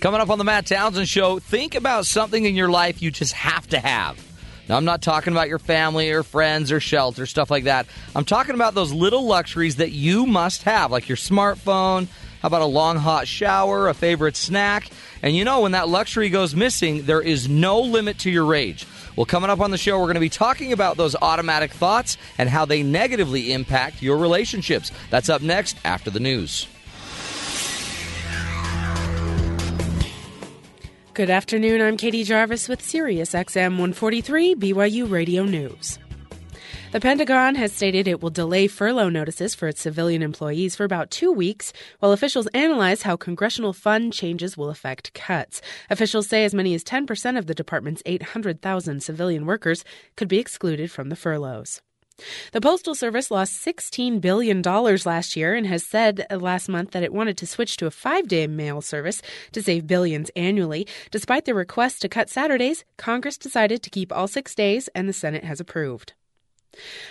Coming up on the Matt Townsend Show, think about something in your life you just have to have. Now, I'm not talking about your family or friends or shelter, stuff like that. I'm talking about those little luxuries that you must have, like your smartphone. How about a long hot shower, a favorite snack? And you know, when that luxury goes missing, there is no limit to your rage. Well, coming up on the show, we're going to be talking about those automatic thoughts and how they negatively impact your relationships. That's up next after the news. Good afternoon. I'm Katie Jarvis with Sirius XM 143 BYU Radio News. The Pentagon has stated it will delay furlough notices for its civilian employees for about 2 weeks while officials analyze how congressional fund changes will affect cuts. Officials say as many as 10% of the department's 800,000 civilian workers could be excluded from the furloughs. The Postal Service lost $16 billion last year and has said last month that it wanted to switch to a 5-day mail service to save billions annually. Despite their request to cut Saturdays, Congress decided to keep all 6 days, and the Senate has approved.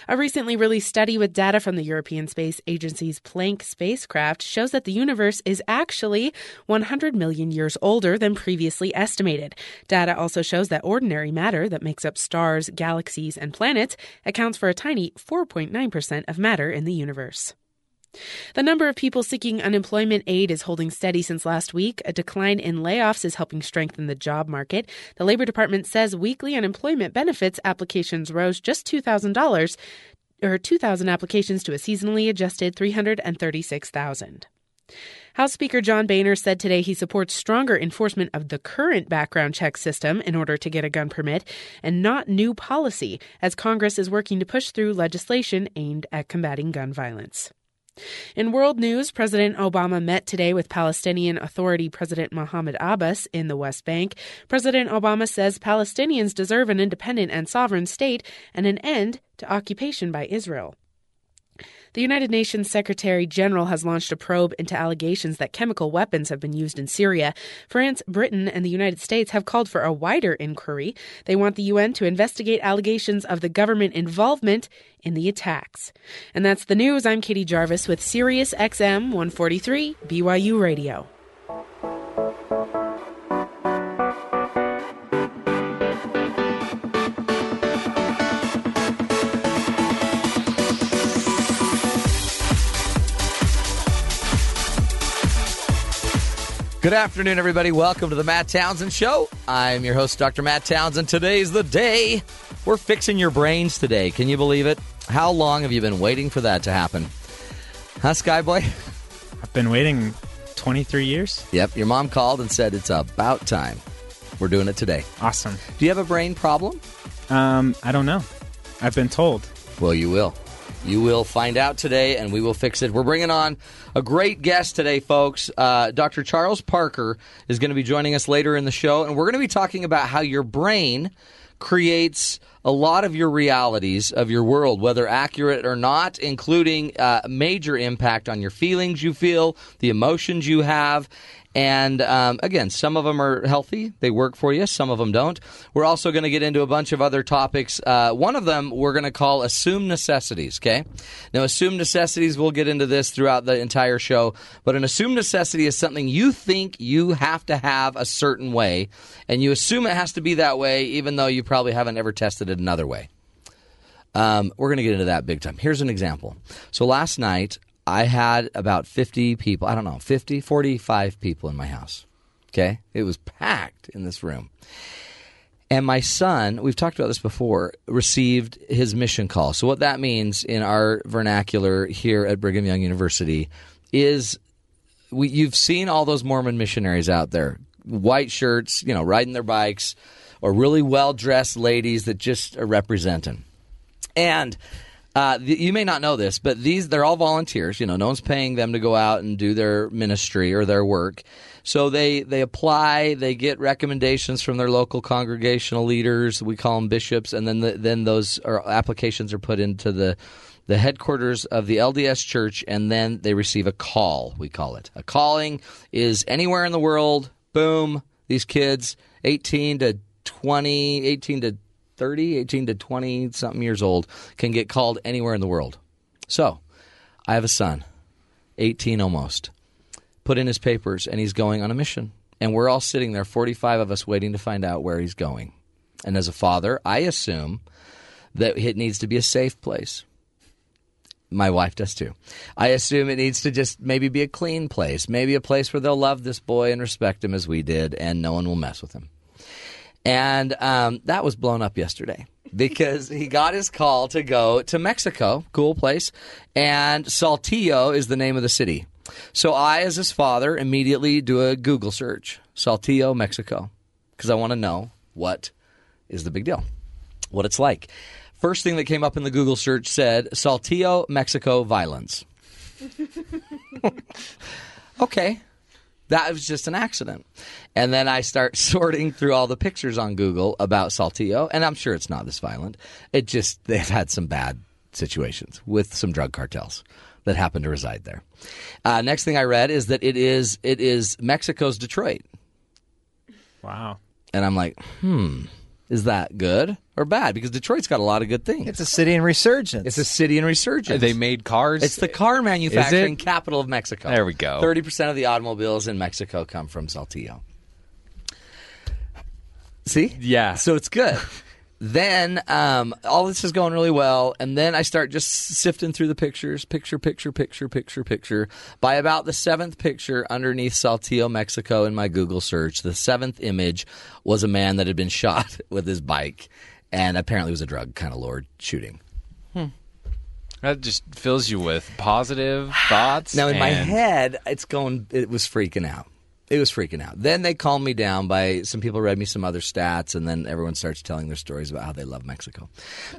A recently released study with data from the European Space Agency's Planck spacecraft shows that the universe is actually 100 million years older than previously estimated. Data also shows that ordinary matter that makes up stars, galaxies, and planets accounts for a tiny 4.9% of matter in the universe. The number of people seeking unemployment aid is holding steady since last week. A decline in layoffs is helping strengthen the job market. The Labor Department says weekly unemployment benefits applications rose just $2,000 or 2,000 applications to a seasonally adjusted 336,000. House Speaker John Boehner said today he supports stronger enforcement of the current background check system in order to get a gun permit and not new policy, as Congress is working to push through legislation aimed at combating gun violence. In world news, President Obama met today with Palestinian Authority President Mahmoud Abbas in the West Bank. President Obama says Palestinians deserve an independent and sovereign state and an end to occupation by Israel. The United Nations Secretary General has launched a probe into allegations that chemical weapons have been used in Syria. France, Britain, and the United States have called for a wider inquiry. They want the UN to investigate allegations of the government involvement in the attacks. And that's the news. I'm Katie Jarvis with Sirius XM 143 BYU Radio. Good afternoon, everybody. Welcome to the Matt Townsend Show. I'm your host, Dr. Matt Townsend. Today's the day. We're fixing your brains today. Can you believe it? How long have you been waiting for that to happen? Huh, Skyboy? I've been waiting 23 years. Yep. Your mom called and said it's about time. We're doing it today. Awesome. Do you have a brain problem? I don't know. I've been told. Well, you will. You will find out today, and we will fix it. We're bringing on a great guest today, folks. Dr. Charles Parker is going to be joining us later in the show, and we're going to be talking about how your brain creates a lot of your realities of your world, whether accurate or not, including major impact on your feelings you feel, the emotions you have. And again, some of them are healthy. They work for you. Some of them don't. We're also going to get into a bunch of other topics. One of them we're going to call assume necessities, okay? Now, assume necessities, we'll get into this throughout the entire show. But an assumed necessity is something you think you have to have a certain way, and you assume it has to be that way, even though you probably haven't ever tested it another way. We're going to get into that big time. Here's an example. So last night, I had about 50 people, 45 people in my house, okay? It was packed in this room. And my son, we've talked about this before, received his mission call. So what that means in our vernacular here at Brigham Young University is you've seen all those Mormon missionaries out there, white shirts, you know, riding their bikes, or really well-dressed ladies that just are representing. And you may not know this, but they're all volunteers. You know, no one's paying them to go out and do their ministry or their work. So they apply, they get recommendations from their local congregational leaders. We call them bishops. And then those applications are put into the headquarters of the LDS Church, and then they receive a call, we call it. A calling is anywhere in the world, boom, these kids, 18 to 20, 18 to 30, 18 to 20-something years old, can get called anywhere in the world. So I have a son, 18 almost, put in his papers, and he's going on a mission And we're all sitting there, 45 of us, waiting to find out where he's going. And as a father, I assume that it needs to be a safe place. My wife does too. I assume it needs to just maybe be a clean place, maybe a place where they'll love this boy and respect him as we did, and no one will mess with him. And that was blown up yesterday because he got his call to go to Mexico, cool place, and Saltillo is the name of the city. So I, as his father, immediately do a Google search, Saltillo, Mexico, because I want to know what is the big deal, what it's like. First thing that came up in the Google search said, Saltillo, Mexico, violence. Okay. That was just an accident. And then I start sorting through all the pictures on Google about Saltillo, and I'm sure it's not this violent. It just, they've had some bad situations with some drug cartels that happen to reside there. Next thing I read is that it is Mexico's Detroit. Wow. And I'm like, is that good or bad? Because Detroit's got a lot of good things. It's a city in resurgence. They made cars. It's the car manufacturing capital of Mexico. There we go. 30% of the automobiles in Mexico come from Saltillo. See? Yeah. So it's good. Then all this is going really well, and then I start just sifting through the pictures, picture. By about the seventh picture underneath Saltillo, Mexico, in my Google search, the seventh image was a man that had been shot with his bike, and apparently was a drug kind of lord shooting. That just fills you with positive thoughts. Now, in my head, it was freaking out. Then they calmed me down by some people read me some other stats, and then everyone starts telling their stories about how they love Mexico.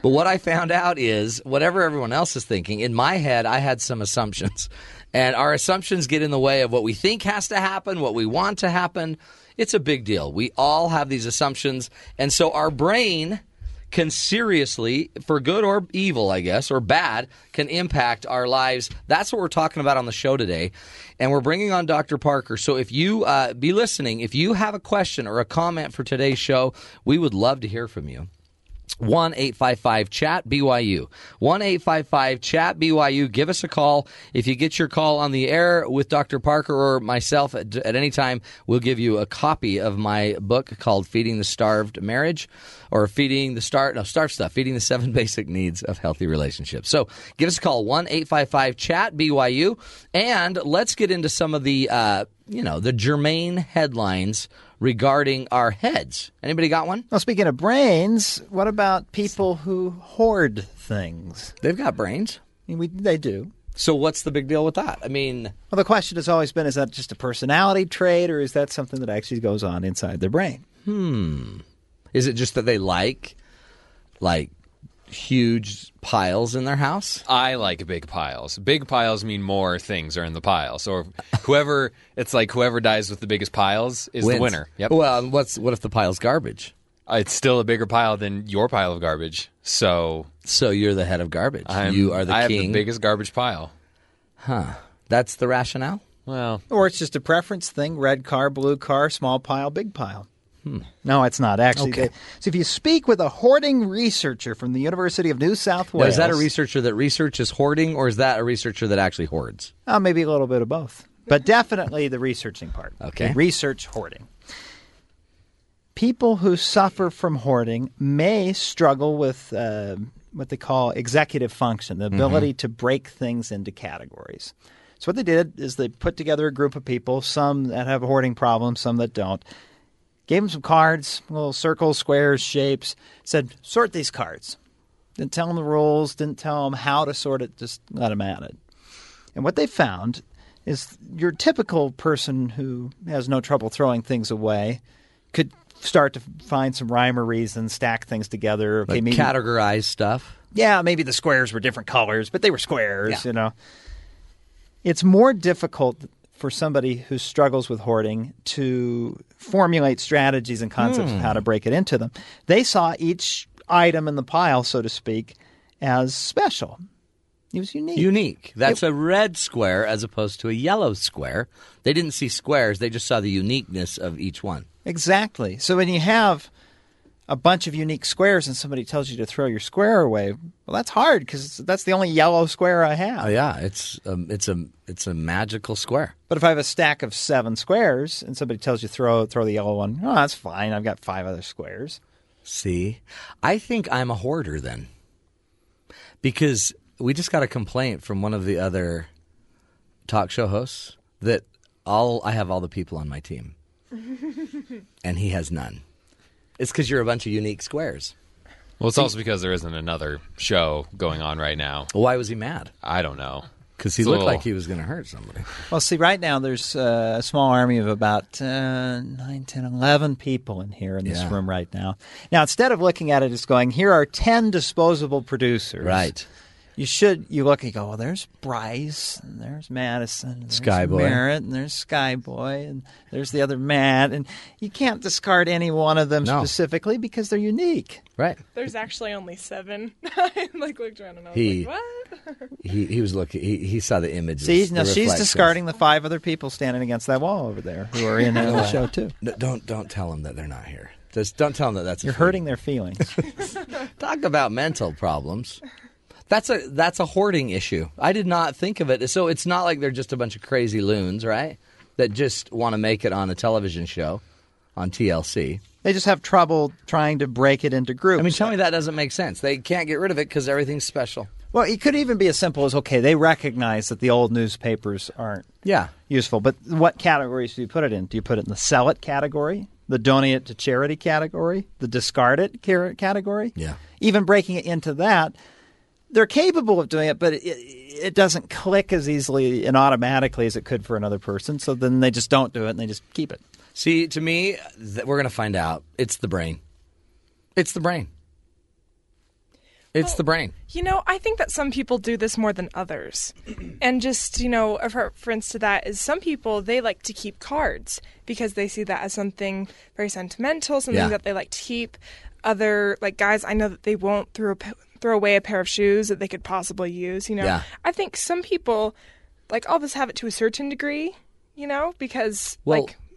But what I found out is whatever everyone else is thinking, in my head, I had some assumptions. And our assumptions get in the way of what we think has to happen, what we want to happen. It's a big deal. We all have these assumptions. And so our brain can seriously, for good or evil, I guess, or bad, can impact our lives. That's what we're talking about on the show today. And we're bringing on Dr. Parker. So if you be listening, if you have a question or a comment for today's show, we would love to hear from you. 1-855-CHAT-BYU. 1-855-CHAT-BYU. Give us a call. If you get your call on the air with Dr. Parker or myself at any time, we'll give you a copy of my book called Feeding the Starved Marriage, or Feeding the Seven Basic Needs of Healthy Relationships. So give us a call, 1-855-CHAT-BYU, and let's get into some of the, the germane headlines regarding our heads. Anybody got one? Well, speaking of brains, what about people who hoard things? They've got brains. They do. So what's the big deal with that? Well, the question has always been, is that just a personality trait, or is that something that actually goes on inside their brain? Is it just that they like huge piles in their house? I like big piles. Big piles mean more things are in the pile. So whoever dies with the biggest piles wins. The winner. Yep. Well, what if the pile's garbage? It's still a bigger pile than your pile of garbage. So you're the head of garbage. I have the biggest garbage pile. Huh. That's the rationale? Well, or it's just a preference thing. Red car, blue car, small pile, big pile. No, it's not actually. Okay. So if you speak with a hoarding researcher from the University of New South Wales. Now, is that a researcher that researches hoarding, or is that a researcher that actually hoards? Maybe a little bit of both, but definitely the researching part. Okay. Research hoarding. People who suffer from hoarding may struggle with what they call executive function, the ability to break things into categories. So what they did is they put together a group of people, some that have a hoarding problem, some that don't. Gave them some cards, little circles, squares, shapes, said, sort these cards. Didn't tell them the rules, didn't tell them how to sort it, just let them at it. And what they found is your typical person who has no trouble throwing things away could start to find some rhyme or reason, stack things together. Okay, like maybe categorize stuff. Yeah, maybe the squares were different colors, but they were squares, It's more difficult for somebody who struggles with hoarding to formulate strategies and concepts of how to break it into them. They saw each item in the pile, so to speak, as special. It was unique. That's a red square as opposed to a yellow square. They didn't see squares. They just saw the uniqueness of each one. Exactly. So when you have a bunch of unique squares and somebody tells you to throw your square away, well, that's hard because that's the only yellow square I have. Oh, yeah. It's a magical square. But if I have a stack of 7 squares and somebody tells you throw the yellow one, oh, that's fine. I've got 5 other squares. See, I think I'm a hoarder then, because we just got a complaint from one of the other talk show hosts that I have all the people on my team and he has none. It's because you're a bunch of unique squares. Well, it's also because there isn't another show going on right now. Why was he mad? I don't know. Because he looked like he was going to hurt somebody. Well, see, right now there's a small army of about 9, 10, 11 people in here in this room right now. Now, instead of looking at it as going, here are 10 disposable producers. Right. You look and you go, well, there's Bryce, and there's Madison, and there's Skyboy. Merritt, and there's Skyboy, and there's the other Matt. And you can't discard any one of them specifically because they're unique. Right. There's actually only 7. I looked around and I was like, what? He was looking. He saw the images. See, now she's discarding the 5 other people standing against that wall over there who are in the show too. No, don't tell them that they're not here. Just don't tell them that that's you're hurting their feelings. Talk about mental problems. That's a hoarding issue. I did not think of it. So it's not like they're just a bunch of crazy loons, right, that just want to make it on a television show on TLC. They just have trouble trying to break it into groups. I mean, tell me that doesn't make sense. They can't get rid of it because everything's special. Well, it could even be as simple as, okay, they recognize that the old newspapers aren't useful. But what categories do you put it in? Do you put it in the sell it category, the donate it to charity category, the discard it category? Yeah. Even breaking it into that. They're capable of doing it, but it doesn't click as easily and automatically as it could for another person. So then they just don't do it and they just keep it. See, to me, we're going to find out. It's the brain. It's the brain. It's the brain. You know, I think that some people do this more than others. And just, you know, a reference to that is some people, they like to keep cards because they see that as something very sentimental, something that they like to keep. Other, like guys, I know that they won't throw away a pair of shoes that they could possibly use, you know. Yeah. I think some people, like all of us, have it to a certain degree, you know, because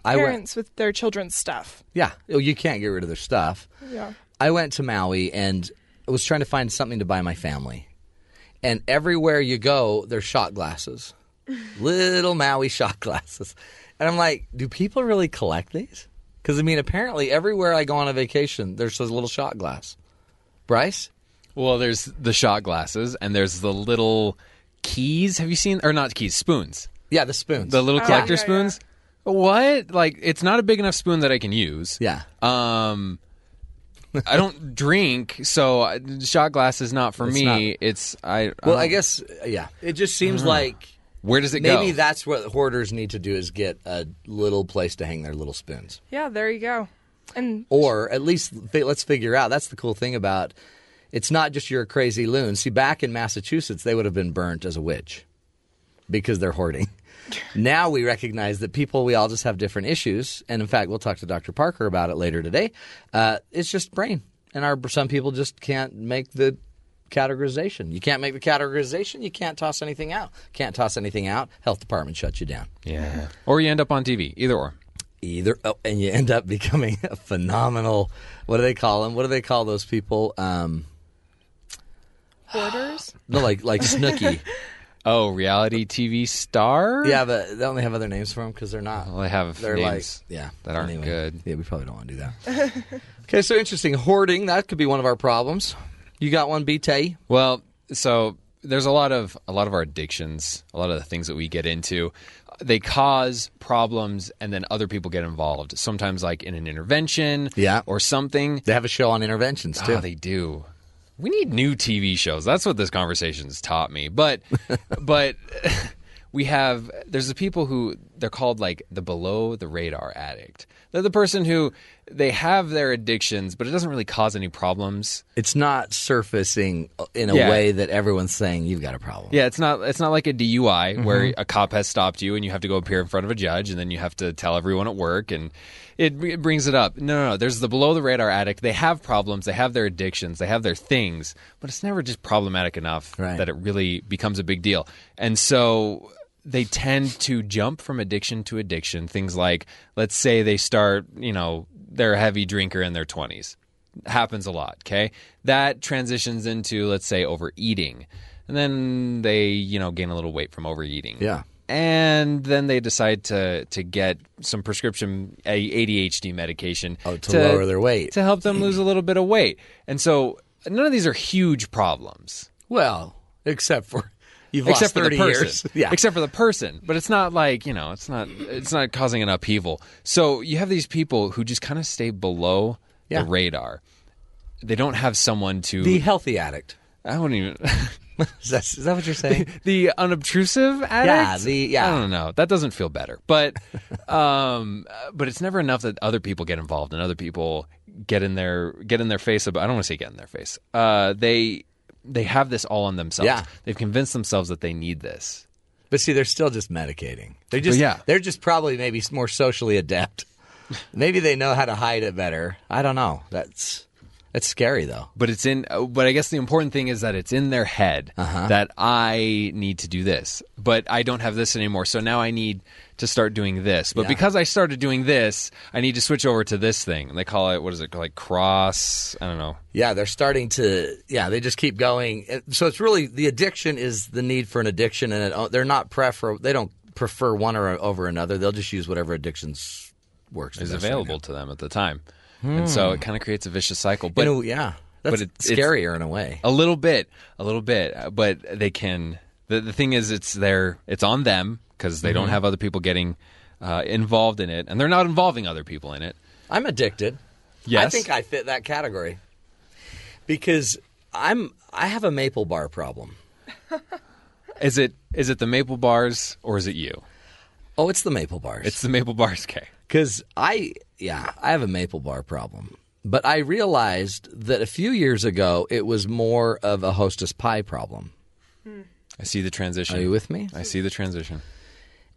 parents with their children's stuff. Yeah. You can't get rid of their stuff. Yeah. I went to Maui and I was trying to find something to buy my family. And everywhere you go, there's shot glasses. Little Maui shot glasses. And I'm like, do people really collect these? Because, I mean, apparently everywhere I go on a vacation, there's this little shot glass. Bryce? Well, there's the shot glasses, and there's the little keys. Have you seen – or not keys, spoons. Yeah, the spoons. The little collector spoons. Yeah. What? Like, it's not a big enough spoon that I can use. Yeah. I don't drink, so shot glass is not for me. I guess, yeah. It just seems like – where does it go? Maybe that's what hoarders need to do is get a little place to hang their little spoons. Yeah, there you go. Or at least let's figure out. That's the cool thing about – it's not just you're a crazy loon. See, back in Massachusetts, they would have been burnt as a witch because they're hoarding. Now we recognize that we all just have different issues. And in fact, we'll talk to Dr. Parker about it later today. It's just brain. And some people just can't make the categorization. You can't make the categorization. You can't toss anything out. Can't toss anything out. Health department shuts you down. Yeah. Or you end up on TV. Either or. And you end up becoming a phenomenal, what do they call them? What do they call those people? Hoarders? No, like Snooki. Oh, reality TV star? Yeah, but they only have other names for them because they're not. Well, they have names that aren't good. Yeah, we probably don't want to do that. Okay, so interesting. Hoarding, that could be one of our problems. You got one, BT? Well, so there's a lot of our addictions, a lot of the things that we get into. They cause problems, and then other people get involved. Sometimes like in an intervention or something. They have a show on interventions, too. Oh, they do. We need new TV shows. That's what this conversation's taught me. But there's the people who they're called like the below the radar addict. They're the person who they have their addictions, but it doesn't really cause any problems. It's not surfacing in a way that everyone's saying you've got a problem. Yeah, it's not like a DUI where a cop has stopped you and you have to go appear in front of a judge and then you have to tell everyone at work and it brings it up. No. There's the below the radar addict. They have problems. They have their addictions. They have their things. But it's never just problematic enough that it really becomes a big deal. And so they tend to jump from addiction to addiction. Things like, let's say they start, you know, they're a heavy drinker in their 20s. Happens a lot, okay? That transitions into, let's say, overeating. And then they, gain a little weight from overeating. Yeah. And then they decide to get some prescription ADHD medication to lower their weight. To help them lose a little bit of weight. And so none of these are huge problems. Well, except for you've lost 30 years. Yeah. Except for the person. But it's not like, it's not causing an upheaval. So you have these people who just kind of stay below the radar. They don't have someone to... The healthy addict. I wouldn't even... Is that what you're saying? The unobtrusive addict? Yeah. I don't know. That doesn't feel better. But but it's never enough that other people get involved and other people get in their face about, I don't want to say get in their face. They have this all on themselves. Yeah. They've convinced themselves that they need this. But see, they're still just medicating. They're just probably maybe more socially adept. Maybe they know how to hide it better. I don't know. That's scary, though. But But I guess the important thing is that it's in their head that I need to do this, but I don't have this anymore. So now I need to start doing this. But because I started doing this, I need to switch over to this thing. And they call it, what is it, like cross? I don't know. Yeah, they're starting to. Yeah, they just keep going. So it's really the addiction is the need for an addiction, and they're not They don't prefer one or over another. They'll just use whatever addictions works is available to them at the time. And so it kind of creates a vicious cycle. But that's scarier in a way. A little bit. But they can – the thing is it's on them because they don't have other people getting involved in it. And they're not involving other people in it. I'm addicted. Yes. I think I fit that category because I have a maple bar problem. Is it the maple bars or is it you? Oh, it's the maple bars. It's the maple bars, okay. Because I have a maple bar problem. But I realized that a few years ago, it was more of a Hostess pie problem. I see the transition. Are you with me? I see the transition.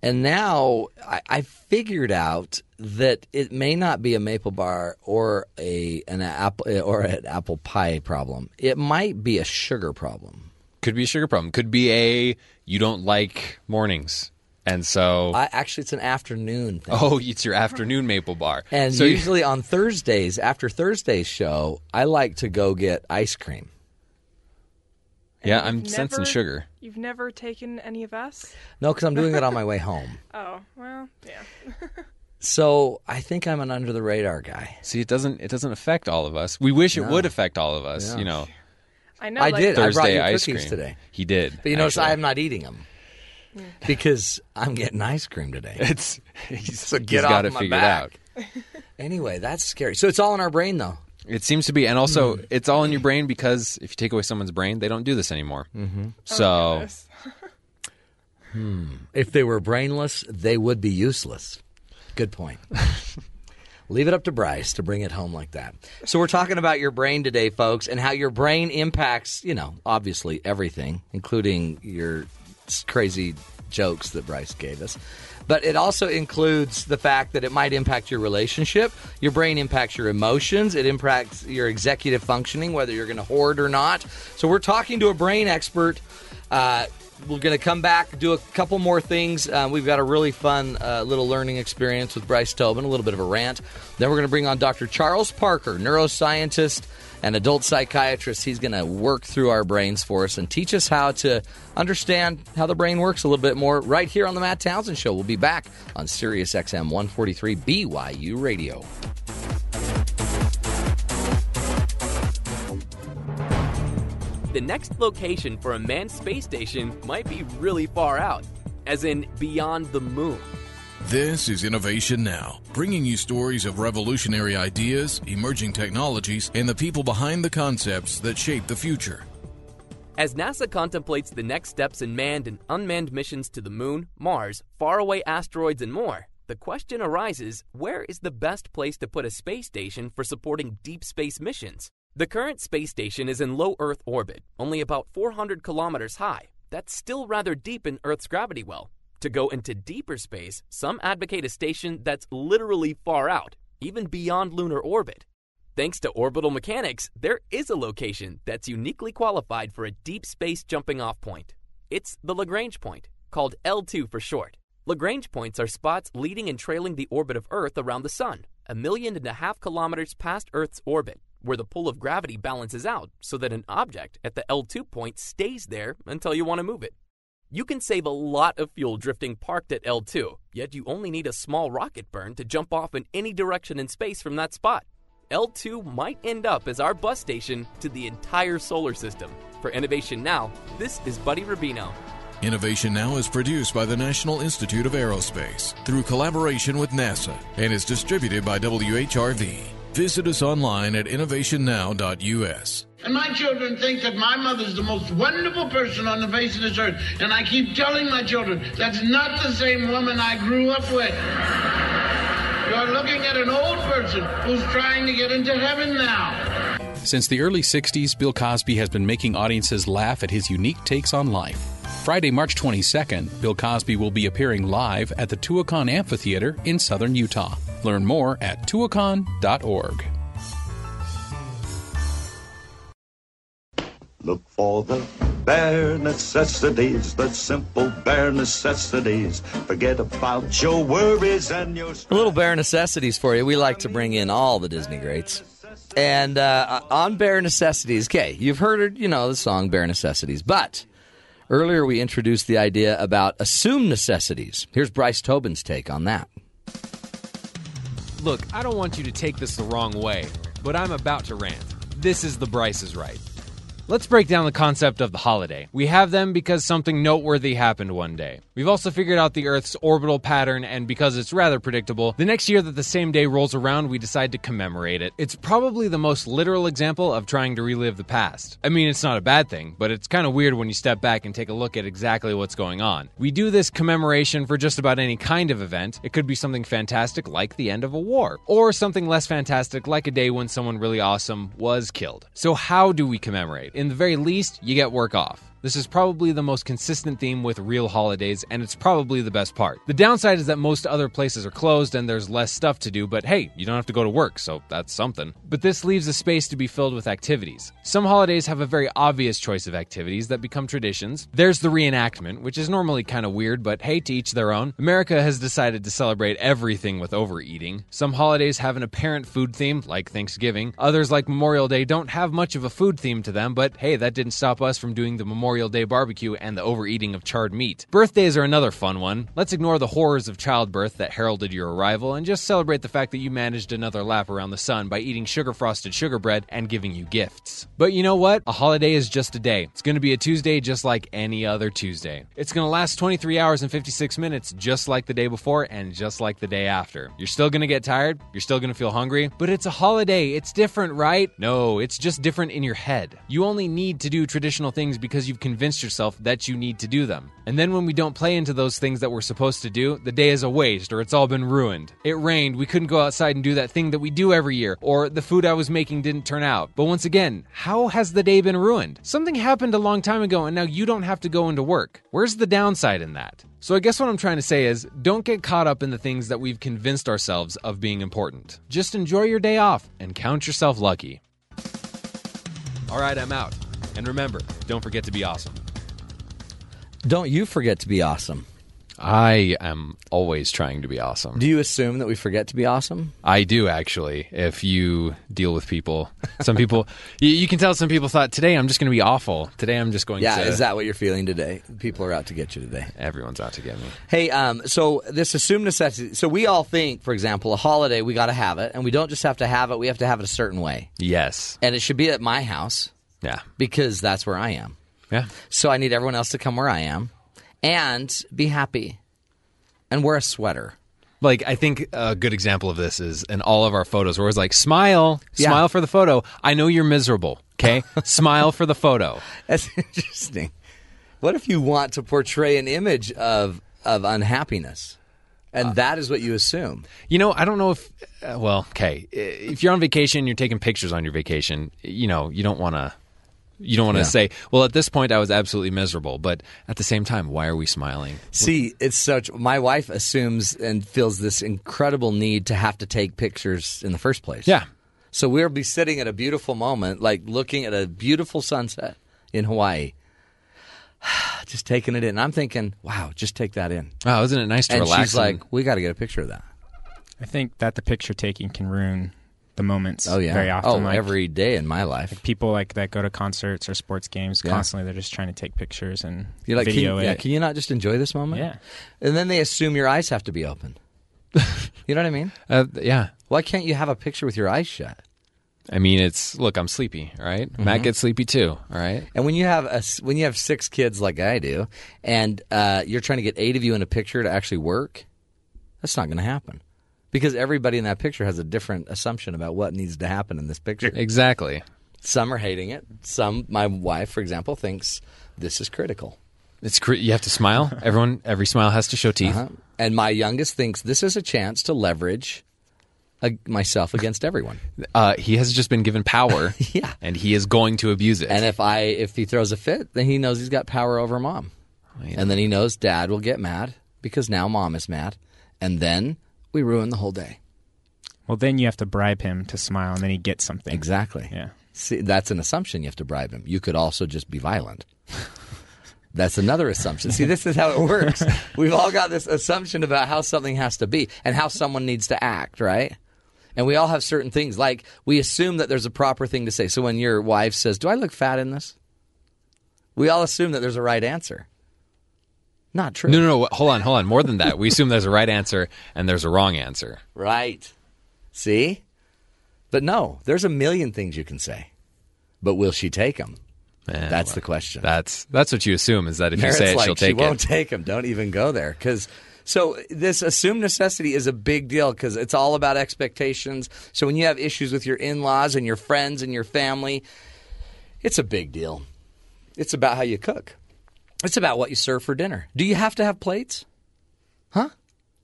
And now I figured out that it may not be a maple bar or an apple pie problem. It might be a sugar problem. Could be a sugar problem. Could be you don't like mornings. And so... Actually, it's an afternoon thing. Oh, it's your afternoon maple bar. And so usually on Thursdays, after Thursday's show, I like to go get ice cream. Yeah, I'm sensing sugar. You've never taken any of us? No, because I'm doing it on my way home. Oh, well, yeah. So I think I'm an under-the-radar guy. See, it doesn't affect all of us. We wish it would affect all of us, I know. I did. Thursday I brought you ice cookies cream. Today. He did. But you notice I am not eating them. Because I'm getting ice cream today. He's got it figured out. Anyway, that's scary. So it's all in our brain, though. It seems to be. And also, it's all in your brain because if you take away someone's brain, they don't do this anymore. Mm-hmm. So if they were brainless, they would be useless. Good point. Leave it up to Bryce to bring it home like that. So we're talking about your brain today, folks, and how your brain impacts, obviously everything, including your... crazy jokes that Bryce gave us. But it also includes the fact that it might impact your relationship. Your brain impacts your emotions. It impacts your executive functioning, whether you're going to hoard or not. So we're talking to a brain expert. We're going to come back, do a couple more things. We've got a really fun little learning experience with Bryce Tobin, a little bit of a rant. Then we're going to bring on Dr. Charles Parker, neuroscientist and adult psychiatrist. He's going to work through our brains for us and teach us how to understand how the brain works a little bit more right here on The Matt Townsend Show. We'll be back on Sirius XM 143 BYU Radio. The next location for a manned space station might be really far out, as in beyond the moon. This is Innovation Now, bringing you stories of revolutionary ideas, emerging technologies, and the people behind the concepts that shape the future. As NASA contemplates the next steps in manned and unmanned missions to the moon, Mars, faraway asteroids, and more, the question arises, where is the best place to put a space station for supporting deep space missions? The current space station is in low Earth orbit, only about 400 kilometers high. That's still rather deep in Earth's gravity well. To go into deeper space, some advocate a station that's literally far out, even beyond lunar orbit. Thanks to orbital mechanics, there is a location that's uniquely qualified for a deep space jumping-off point. It's the Lagrange point, called L2 for short. Lagrange points are spots leading and trailing the orbit of Earth around the Sun, 1.5 million kilometers past Earth's orbit, where the pull of gravity balances out so that an object at the L2 point stays there until you want to move it. You can save a lot of fuel drifting parked at L2, yet you only need a small rocket burn to jump off in any direction in space from that spot. L2 might end up as our bus station to the entire solar system. For Innovation Now, this is Buddy Rubino. Innovation Now is produced by the National Institute of Aerospace through collaboration with NASA and is distributed by WHRV. Visit us online at innovationnow.us. And my children think that my mother's the most wonderful person on the face of this earth. And I keep telling my children, that's not the same woman I grew up with. You're looking at an old person who's trying to get into heaven now. Since the early 60s, Bill Cosby has been making audiences laugh at his unique takes on life. Friday, March 22nd, Bill Cosby will be appearing live at the Tuacon Amphitheater in southern Utah. Learn more at tuacon.org. Look for the bare necessities, the simple bare necessities. Forget about your worries and your stress. A little bare necessities for you. We like to bring in all the Disney greats. And on bare necessities, okay, you've heard, you know, the song Bare Necessities, but earlier we introduced the idea about assumed necessities. Here's Bryce Tobin's take on that. Look, I don't want you to take this the wrong way, but I'm about to rant. This is the Bryce is Right. Let's break down the concept of the holiday. We have them because something noteworthy happened one day. We've also figured out the Earth's orbital pattern, and because it's rather predictable, the next year that the same day rolls around, we decide to commemorate it. It's probably the most literal example of trying to relive the past. I mean, it's not a bad thing, but it's kind of weird when you step back and take a look at exactly what's going on. We do this commemoration for just about any kind of event. It could be something fantastic like the end of a war, or something less fantastic like a day when someone really awesome was killed. So how do we commemorate? In the very least, you get work off. This is probably the most consistent theme with real holidays, and it's probably the best part. The downside is that most other places are closed and there's less stuff to do, but hey, you don't have to go to work, so that's something. But this leaves a space to be filled with activities. Some holidays have a very obvious choice of activities that become traditions. There's the reenactment, which is normally kind of weird, but hey, to each their own. America has decided to celebrate everything with overeating. Some holidays have an apparent food theme, like Thanksgiving. Others, like Memorial Day, don't have much of a food theme to them, but hey, that didn't stop us from doing the Memorial Day barbecue and the overeating of charred meat. Birthdays are another fun one. Let's ignore the horrors of childbirth that heralded your arrival and just celebrate the fact that you managed another lap around the sun by eating sugar-frosted sugar bread and giving you gifts. But you know what? A holiday is just a day. It's going to be a Tuesday just like any other Tuesday. It's going to last 23 hours and 56 minutes just like the day before and just like the day after. You're still going to get tired. You're still going to feel hungry. But it's a holiday. It's different, right? No, it's just different in your head. You only need to do traditional things because you've convinced yourself that you need to do them. And then when we don't play into those things that we're supposed to do, the day is a waste, or it's all been ruined. It rained, we couldn't go outside and do that thing that we do every year, or the food I was making didn't turn out. But once again, how has the day been ruined? Something happened a long time ago and now you don't have to go into work. Where's the downside in that? So I guess what I'm trying to say is, don't get caught up in the things that we've convinced ourselves of being important. Just enjoy your day off and count yourself lucky. All right, I'm out. And remember, don't forget to be awesome. Don't you forget to be awesome. I am always trying to be awesome. Do you assume that we forget to be awesome? I do, actually, if you deal with people. Some people, you can tell some people thought, today I'm just going to be awful. Today I'm just going to... Yeah, is that what you're feeling today? People are out to get you today. Everyone's out to get me. Hey, so this assumed necessity. So we all think, for example, a holiday, we got to have it. And we don't just have to have it, we have to have it a certain way. Yes. And it should be at my house. Yeah. Because that's where I am. Yeah. So I need everyone else to come where I am and be happy and wear a sweater. Like, I think a good example of this is in all of our photos where it's like, smile for the photo. I know you're miserable, okay? Smile for the photo. That's interesting. What if you want to portray an image of unhappiness? And that is what you assume. You know, I don't know if, if you're on vacation and you're taking pictures on your vacation, you know, you don't want to say, well, at this point, I was absolutely miserable. But at the same time, why are we smiling? See, it's such... My wife assumes and feels this incredible need to have to take pictures in the first place. Yeah. So we'll be sitting at a beautiful moment, like looking at a beautiful sunset in Hawaii. Just taking it in. I'm thinking, wow, just take that in. Wow, isn't it nice to relax? And she's like, we got to get a picture of that. I think that the picture taking can ruin the moments very often. Oh, like, every day in my life. Like people like that go to concerts or sports games constantly. They're just trying to take pictures and video it. Yeah, can you not just enjoy this moment? Yeah. And then they assume your eyes have to be open. You know what I mean? Yeah. Why can't you have a picture with your eyes shut? I mean, it's, look, I'm sleepy, right? Mm-hmm. Matt gets sleepy too, all right? And when you have six kids like I do, and you're trying to get 8 of you in a picture to actually work, that's not going to happen. Because everybody in that picture has a different assumption about what needs to happen in this picture. Exactly. Some are hating it. Some, my wife, for example, thinks this is critical. You have to smile. Every smile has to show teeth. Uh-huh. And my youngest thinks this is a chance to leverage myself against everyone. He has just been given power, and he is going to abuse it. And if he throws a fit, then he knows he's got power over mom. Oh, yeah. And then he knows dad will get mad because now mom is mad. And then we ruin the whole day. Well, then you have to bribe him to smile, and then he gets something. Exactly. Yeah. See, that's an assumption. You have to bribe him. You could also just be violent. That's another assumption. See, this is how it works. We've all got this assumption about how something has to be and how someone needs to act, right? And we all have certain things. Like, we assume that there's a proper thing to say. So when your wife says, "Do I look fat in this?" we all assume that there's a right answer. Not true. No. Hold on. More than that. We assume there's a right answer and there's a wrong answer. Right. See? But no, there's a million things you can say. But will she take them? That's the question. That's what you assume, is that if Merit's you say it, like, she'll take it. She won't take them. Don't even go there. So this assumed necessity is a big deal because it's all about expectations. So when you have issues with your in-laws and your friends and your family, it's a big deal. It's about how you cook. It's about what you serve for dinner. Do you have to have plates? Huh?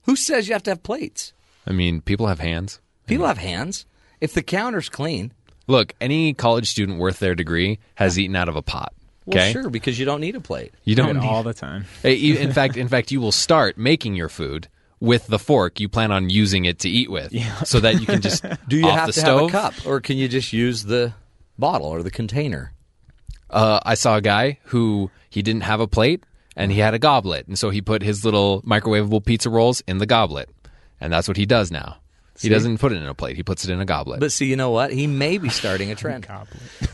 Who says you have to have plates? I mean, people have hands. People have hands. If the counter's clean. Look, any college student worth their degree has eaten out of a pot. Okay? Well, sure, because you don't need a plate. You don't need all the time. In fact, you will start making your food with the fork you plan on using it to eat with, so that you can just do you off have the to stove. Have a cup, or can you just use the bottle or the container? I saw a guy who he didn't have a plate and he had a goblet, and so he put his little microwavable pizza rolls in the goblet, and that's what he does now. He doesn't put it in a plate. He puts it in a goblet. But see, you know what? He may be starting a trend.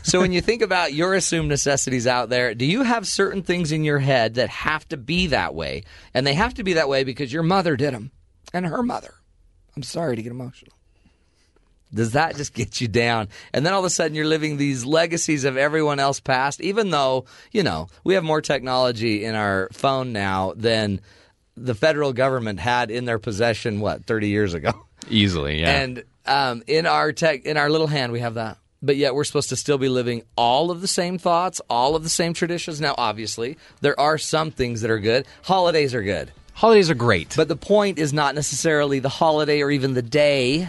So when you think about your assumed necessities out there, do you have certain things in your head that have to be that way? And they have to be that way because your mother did them and her mother. I'm sorry to get emotional. Does that just get you down? And then all of a sudden you're living these legacies of everyone else past, even though, you know, we have more technology in our phone now than the federal government had in their possession, 30 years ago? Easily, yeah. And in our little hand, we have that. But yet we're supposed to still be living all of the same thoughts, all of the same traditions. Now, obviously, there are some things that are good. Holidays are good. Holidays are great. But the point is not necessarily the holiday or even the day.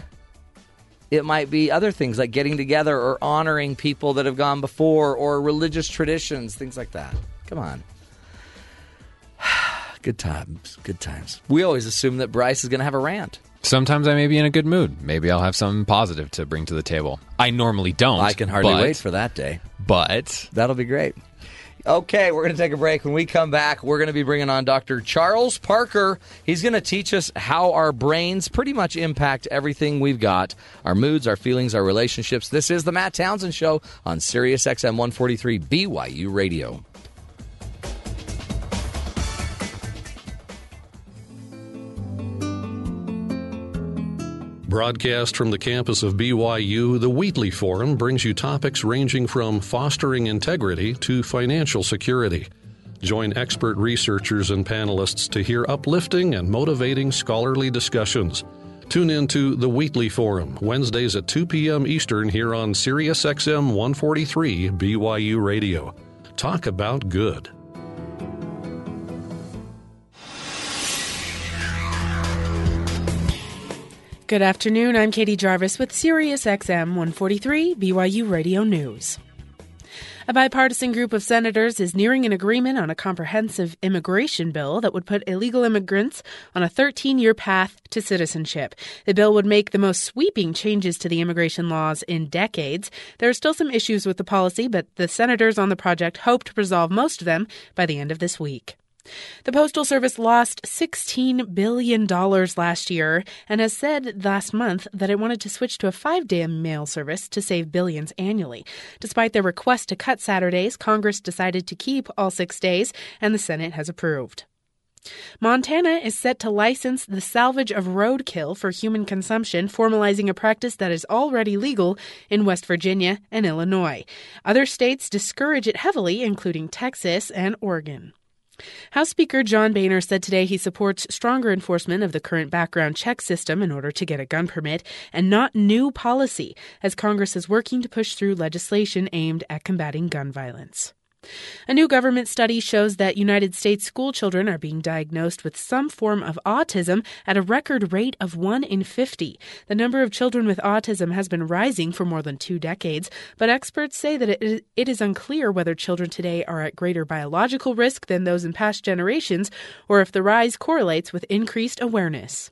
It might be other things like getting together or honoring people that have gone before or religious traditions, things like that. Come on. Good times. We always assume that Bryce is going to have a rant. Sometimes I may be in a good mood. Maybe I'll have something positive to bring to the table. I normally don't. I can hardly wait for that day. But that'll be great. Okay, we're going to take a break. When we come back, we're going to be bringing on Dr. Charles Parker. He's going to teach us how our brains pretty much impact everything we've got, our moods, our feelings, our relationships. This is the Matt Townsend Show on Sirius XM 143 BYU Radio. Broadcast from the campus of BYU, the Wheatley Forum brings you topics ranging from fostering integrity to financial security. Join expert researchers and panelists to hear uplifting and motivating scholarly discussions. Tune in to the Wheatley Forum, Wednesdays at 2 p.m. Eastern here on Sirius XM 143 BYU Radio. Talk about good. Good afternoon, I'm Katie Jarvis with Sirius XM 143 BYU Radio News. A bipartisan group of senators is nearing an agreement on a comprehensive immigration bill that would put illegal immigrants on a 13-year path to citizenship. The bill would make the most sweeping changes to the immigration laws in decades. There are still some issues with the policy, but the senators on the project hope to resolve most of them by the end of this week. The Postal Service lost $16 billion last year and has said last month that it wanted to switch to a 5-day mail service to save billions annually. Despite their request to cut Saturdays, Congress decided to keep all 6 days, and the Senate has approved. Montana is set to license the salvage of roadkill for human consumption, formalizing a practice that is already legal in West Virginia and Illinois. Other states discourage it heavily, including Texas and Oregon. House Speaker John Boehner said today he supports stronger enforcement of the current background check system in order to get a gun permit, and not new policy, as Congress is working to push through legislation aimed at combating gun violence. A new government study shows that United States school children are being diagnosed with some form of autism at a record rate of 1 in 50. The number of children with autism has been rising for more than 2 decades, but experts say that it is unclear whether children today are at greater biological risk than those in past generations, or if the rise correlates with increased awareness.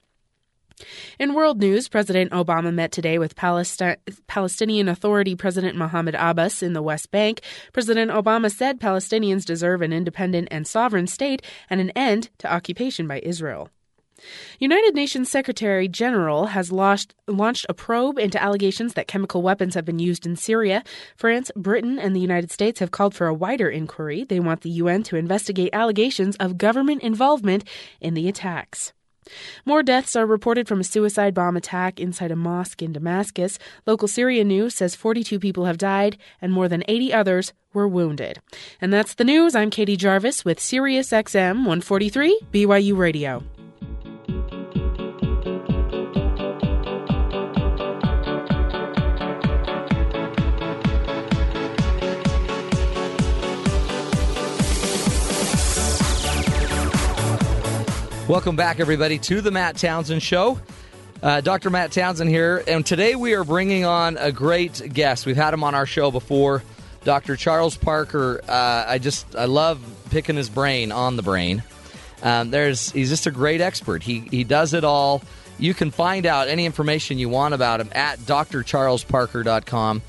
In world news, President Obama met today with Palestinian Authority President Mahmoud Abbas in the West Bank. President Obama said Palestinians deserve an independent and sovereign state and an end to occupation by Israel. United Nations Secretary General has launched a probe into allegations that chemical weapons have been used in Syria. France, Britain, and the United States have called for a wider inquiry. They want the UN to investigate allegations of government involvement in the attacks. More deaths are reported from a suicide bomb attack inside a mosque in Damascus. Local Syria news says 42 people have died and more than 80 others were wounded. And that's the news. I'm Katie Jarvis with Sirius XM 143 BYU Radio. Welcome back, everybody, to the Matt Townsend Show. Dr. Matt Townsend here, and today we are bringing on a great guest. We've had him on our show before, Dr. Charles Parker. I love picking his brain on the brain. He's just a great expert. He does it all. You can find out any information you want about him at drcharlesparker.com.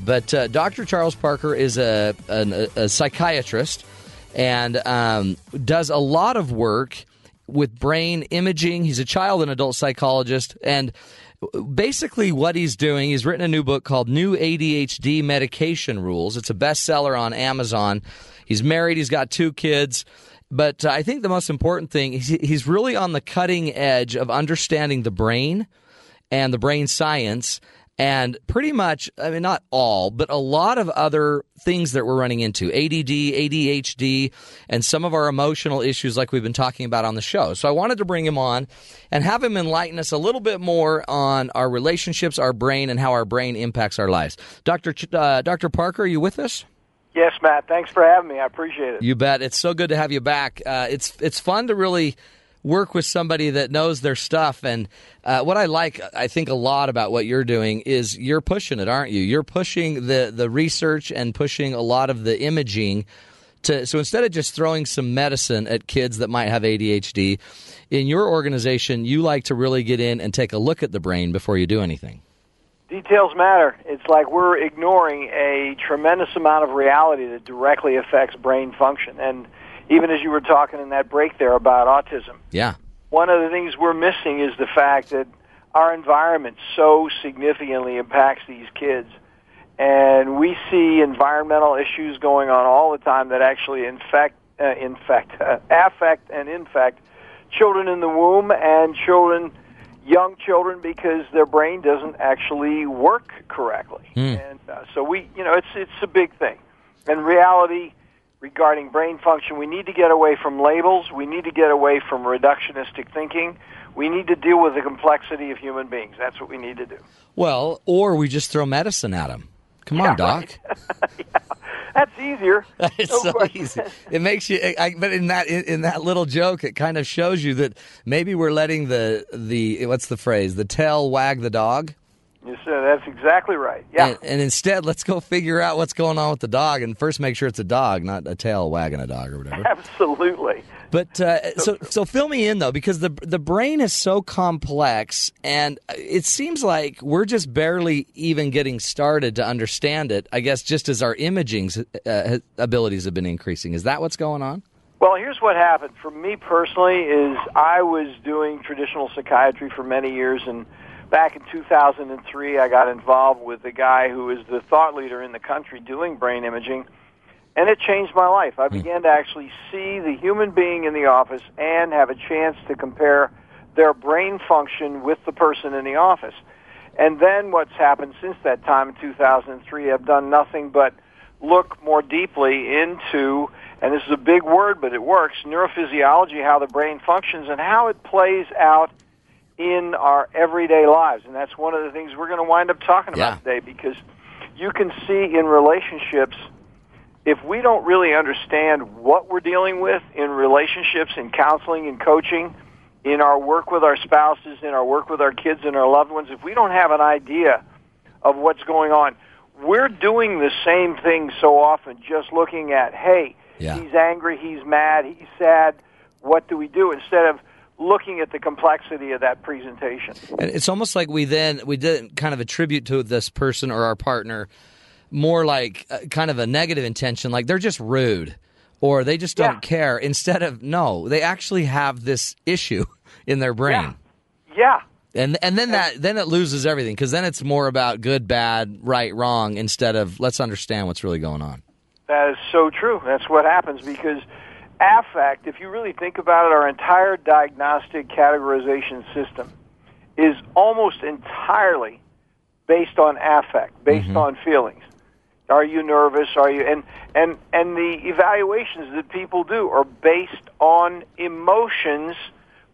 But Dr. Charles Parker is a psychiatrist and does a lot of work with brain imaging. He's a child and adult psychologist, and basically what he's doing, he's written a new book called New ADHD Medication Rules. It's a bestseller on Amazon. He's married. He's got 2 kids. But I think the most important thing is he's really on the cutting edge of understanding the brain and the brain science, and pretty much, I mean, not all, but a lot of other things that we're running into, ADD, ADHD, and some of our emotional issues like we've been talking about on the show. So I wanted to bring him on and have him enlighten us a little bit more on our relationships, our brain, and how our brain impacts our lives. Dr. Parker, are you with us? Yes, Matt. Thanks for having me. I appreciate it. You bet. It's so good to have you back. It's fun to really work with somebody that knows their stuff. And what I think a lot about what you're doing is you're pushing it, aren't you? You're pushing the research and pushing a lot of the imaging. So instead of just throwing some medicine at kids that might have ADHD, in your organization, you like to really get in and take a look at the brain before you do anything. Details matter. It's like we're ignoring a tremendous amount of reality that directly affects brain function. And even as you were talking in that break there about autism. Yeah. One of the things we're missing is the fact that our environment so significantly impacts these kids. And we see environmental issues going on all the time that actually affect and infect children in the womb and young children because their brain doesn't actually work correctly. Mm. And so it's a big thing. And reality regarding brain function, we need to get away from labels. We need to get away from reductionistic thinking. We need to deal with the complexity of human beings. That's what we need to do. Well, or we just throw medicine at them. Come on, Doc. Right. That's easier. It's no so question. Easy. It makes you. But in that little joke, it kind of shows you that maybe we're letting the what's the phrase? The tail wag the dog. Yes, sir, that's exactly right. Yeah. And instead, let's go figure out what's going on with the dog, and first make sure it's a dog, not a tail wagging a dog or whatever. Absolutely. But so fill me in though, because the brain is so complex, and it seems like we're just barely even getting started to understand it. I guess just as our imaging abilities have been increasing, is that what's going on? Well, here's what happened. For me personally is I was doing traditional psychiatry for many years, and back in 2003 I got involved with the guy who is the thought leader in the country doing brain imaging, and it changed my life. I began to actually see the human being in the office and have a chance to compare their brain function with the person in the office. And then what's happened since that time in 2003, I've done nothing but look more deeply into, and this is a big word, but it works, neurophysiology, how the brain functions and how it plays out in our everyday lives. And that's one of the things we're going to wind up talking about today, because you can see in relationships, if we don't really understand what we're dealing with in relationships, in counseling, in coaching, in our work with our spouses, in our work with our kids and our loved ones, if we don't have an idea of what's going on, we're doing the same thing so often, just looking at, hey, he's angry, he's mad, he's sad, what do we do, instead of looking at the complexity of that presentation. And it's almost like we didn't kind of attribute to this person or our partner more like kind of a negative intention, like they're just rude. Or they just don't care, instead of, no, they actually have this issue in their brain. And then it loses everything, because then it's more about good, bad, right, wrong, instead of let's understand what's really going on. That is so true. That's what happens, because affect, if you really think about it, our entire diagnostic categorization system is almost entirely based on affect, based on feelings. Are you nervous? Are you and the evaluations that people do are based on emotions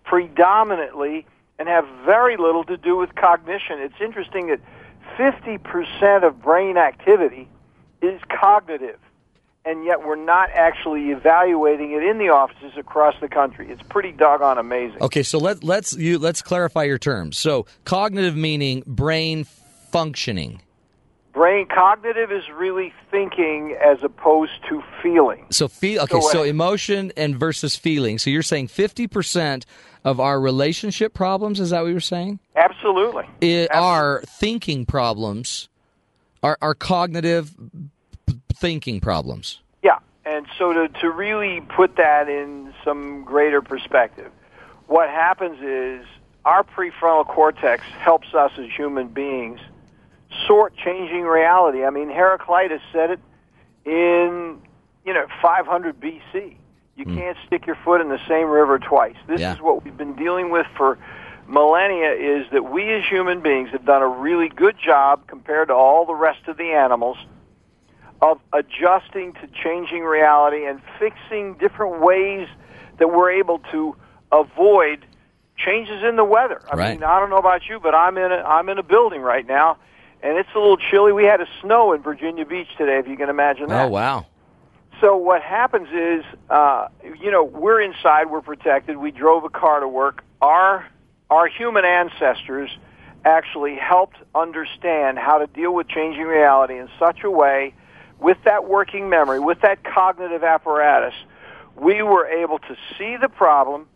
predominantly and have very little to do with cognition. It's interesting that 50% of brain activity is cognitive, and yet we're not actually evaluating it in the offices across the country. It's pretty doggone amazing. Okay, so let's clarify your terms. So cognitive meaning brain functioning. Brain cognitive is really thinking as opposed to feeling. So so emotion and versus feeling. So you're saying 50% of our relationship problems, is that what you're saying? Absolutely. Our thinking problems are cognitive thinking problems. Yeah, and so to really put that in some greater perspective, what happens is our prefrontal cortex helps us as human beings sort changing reality. I mean, Heraclitus said it in 500 BC. You can't stick your foot in the same river twice. This is what we've been dealing with for millennia, is that we as human beings have done a really good job compared to all the rest of the animals of adjusting to changing reality and fixing different ways that we're able to avoid changes in the weather. I mean, I don't know about you, but I'm in a building right now, and it's a little chilly. We had a snow in Virginia Beach today, if you can imagine that. Oh, wow. So what happens is, we're inside, we're protected. We drove a car to work. Our human ancestors actually helped understand how to deal with changing reality in such a way, with that working memory, with that cognitive apparatus, we were able to see the problem,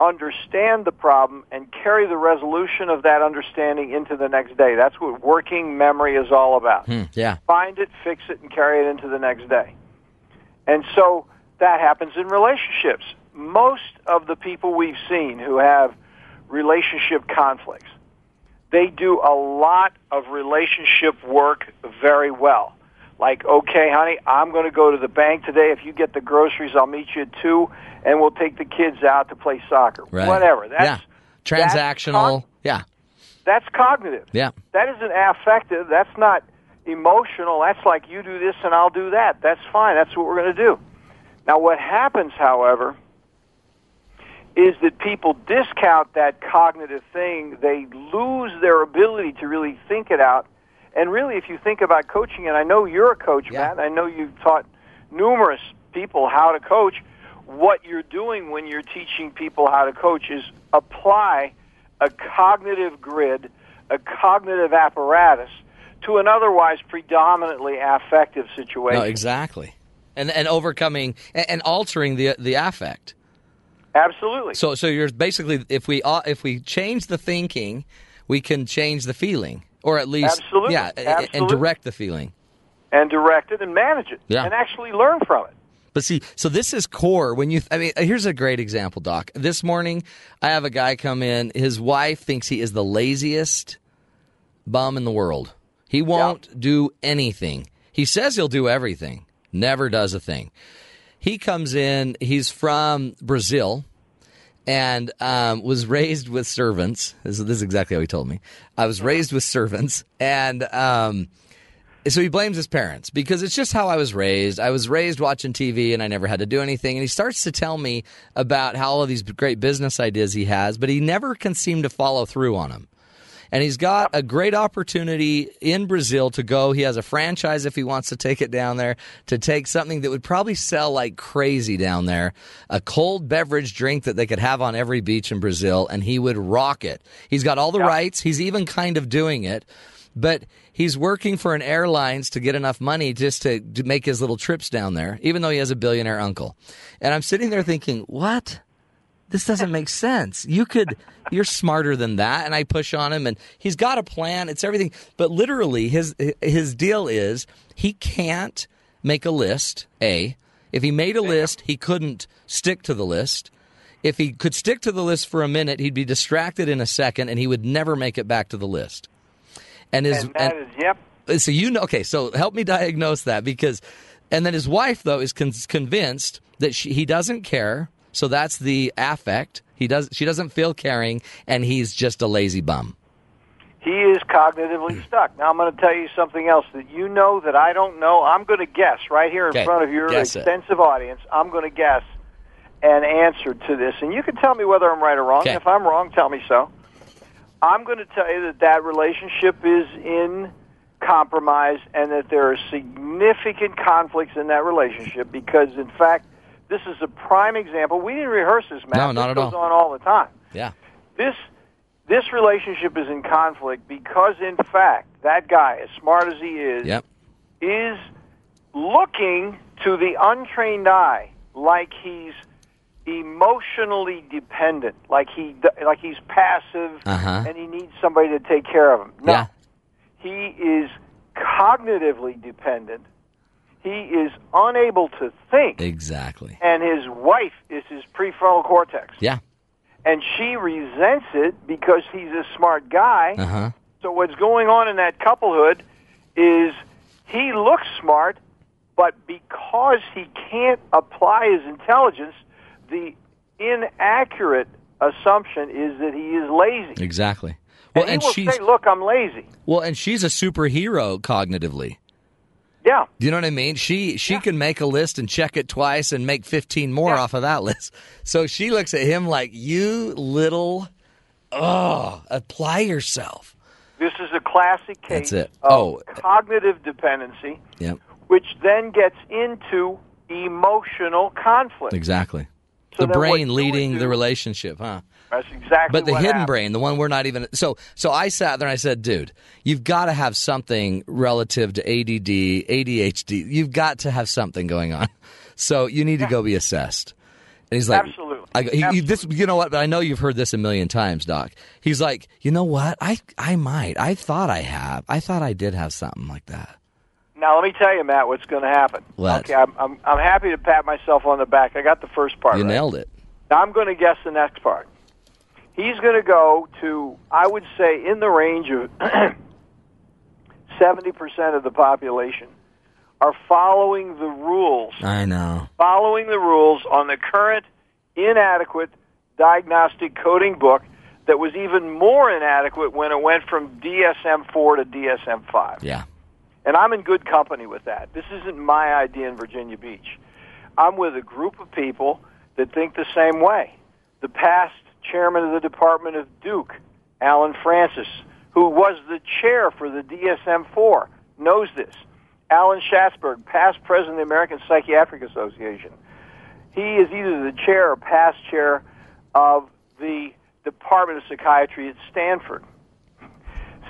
understand the problem, and carry the resolution of that understanding into the next day. That's what working memory is all about. Find it, fix it, and carry it into the next day. And so that happens in relationships. Most of the people we've seen who have relationship conflicts, they do a lot of relationship work very well. Like, okay, honey, I'm going to go to the bank today. If you get the groceries, I'll meet you at 2, and we'll take the kids out to play soccer. Right. Whatever. Transactional. That's cognitive. Yeah. That isn't affective. That's not emotional. That's like, you do this and I'll do that. That's fine. That's what we're going to do. Now, what happens, however, is that people discount that cognitive thing. They lose their ability to really think it out. And really, if you think about coaching, and I know you're a coach, Matt, and I know you've taught numerous people how to coach, what you're doing when you're teaching people how to coach is apply a cognitive grid, a cognitive apparatus to an otherwise predominantly affective situation. No, exactly. And overcoming and altering the affect. Absolutely. So you're basically, if we change the thinking, we can change the feeling. Or at least, and direct the feeling. And direct it and manage it and actually learn from it. But see, so this is core. When you, I mean, here's a great example, Doc. This morning, I have a guy come in. His wife thinks he is the laziest bum in the world. He won't do anything. He says he'll do everything. Never does a thing. He comes in. He's from Brazil. And was raised with servants. This is exactly how he told me. I was raised with servants. And so he blames his parents because it's just how I was raised. I was raised watching TV and I never had to do anything. And he starts to tell me about how all of these great business ideas he has, but he never can seem to follow through on them. And he's got a great opportunity in Brazil to go. He has a franchise if he wants to take it down there, to take something that would probably sell like crazy down there, a cold beverage drink that they could have on every beach in Brazil, and he would rock it. He's got all the rights. He's even kind of doing it. But he's working for an airlines to get enough money just to make his little trips down there, even though he has a billionaire uncle. And I'm sitting there thinking, what? This doesn't make sense. You're smarter than that. And I push on him, and he's got a plan. It's everything. But literally, his deal is he can't make a list, A. If he made a list, he couldn't stick to the list. If he could stick to the list for a minute, he'd be distracted in a second, and he would never make it back to the list. So so help me diagnose that, because, and then his wife, though, is convinced that he doesn't care. So that's the affect. She doesn't feel caring, and he's just a lazy bum. He is cognitively stuck. Now I'm going to tell you something else that you know that I don't know. I'm going to guess right here in front of your extensive audience. I'm going to guess an answer to this, and you can tell me whether I'm right or wrong. Okay. If I'm wrong, tell me so. I'm going to tell you that relationship is in compromise, and that there are significant conflicts in that relationship because, in fact, this is a prime example. We didn't rehearse this, Matt. No, not at all. This goes on all the time. Yeah. This relationship is in conflict because, in fact, that guy, as smart as he is, is looking to the untrained eye like he's emotionally dependent, like he's passive, and he needs somebody to take care of him. No. Yeah. He is cognitively dependent. He is unable to think. Exactly. And his wife is his prefrontal cortex. Yeah. And she resents it because he's a smart guy. Uh-huh. So what's going on in that couplehood is he looks smart, but because he can't apply his intelligence, the inaccurate assumption is that he is lazy. Exactly. Well, and he will say, look, I'm lazy. Well, and she's a superhero cognitively. Yeah. Do you know what I mean? She can make a list and check it twice and make 15 more off of that list. So she looks at him like, you little, apply yourself. This is a classic case of cognitive dependency, which then gets into emotional conflict. Exactly. So the brain leading the relationship, huh? That's exactly what happened. But the hidden brain, the one we're not even... So I sat there and I said, dude, you've got to have something relative to ADD, ADHD. You've got to have something going on. So you need to go be assessed. And he's like... Absolutely. You know what? But I know you've heard this a million times, Doc. He's like, you know what? I might. I thought I did have something like that. Now, let me tell you, Matt, what's going to happen. Okay, I'm happy to pat myself on the back. I got the first part right. You nailed it. Now, I'm going to guess the next part. He's going to go to, I would say, in the range of 70% of the population are following the rules. I know. Following the rules on the current inadequate diagnostic coding book that was even more inadequate when it went from DSM-4 to DSM-5. Yeah. And I'm in good company with that. This isn't my idea in Virginia Beach. I'm with a group of people that think the same way. The past chairman of the Department of Duke, Alan Francis, who was the chair for the DSM-4, knows this. Alan Schatzberg, past president of the American Psychiatric Association. He is either the chair or past chair of the Department of Psychiatry at Stanford.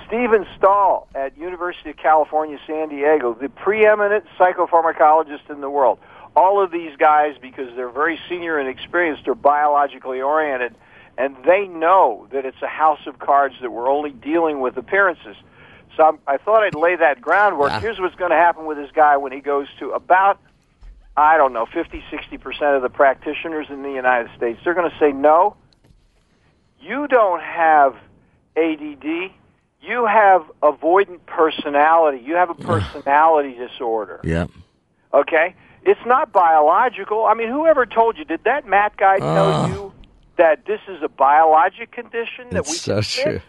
Stephen Stahl at University of California, San Diego, the preeminent psychopharmacologist in the world. All of these guys, because they're very senior and experienced, are biologically oriented, and they know that it's a house of cards, that we're only dealing with appearances. So I thought I'd lay that groundwork. Here's what's going to happen with this guy when he goes to about I don't know, 50, 60% of the practitioners in the United States, they're going to say, no, you don't have ADD. You have avoidant personality. You have a personality disorder. Yeah. Okay? It's not biological. I mean, whoever told you, did that Matt guy tell you that this is a biologic condition that we can fix? It's so true.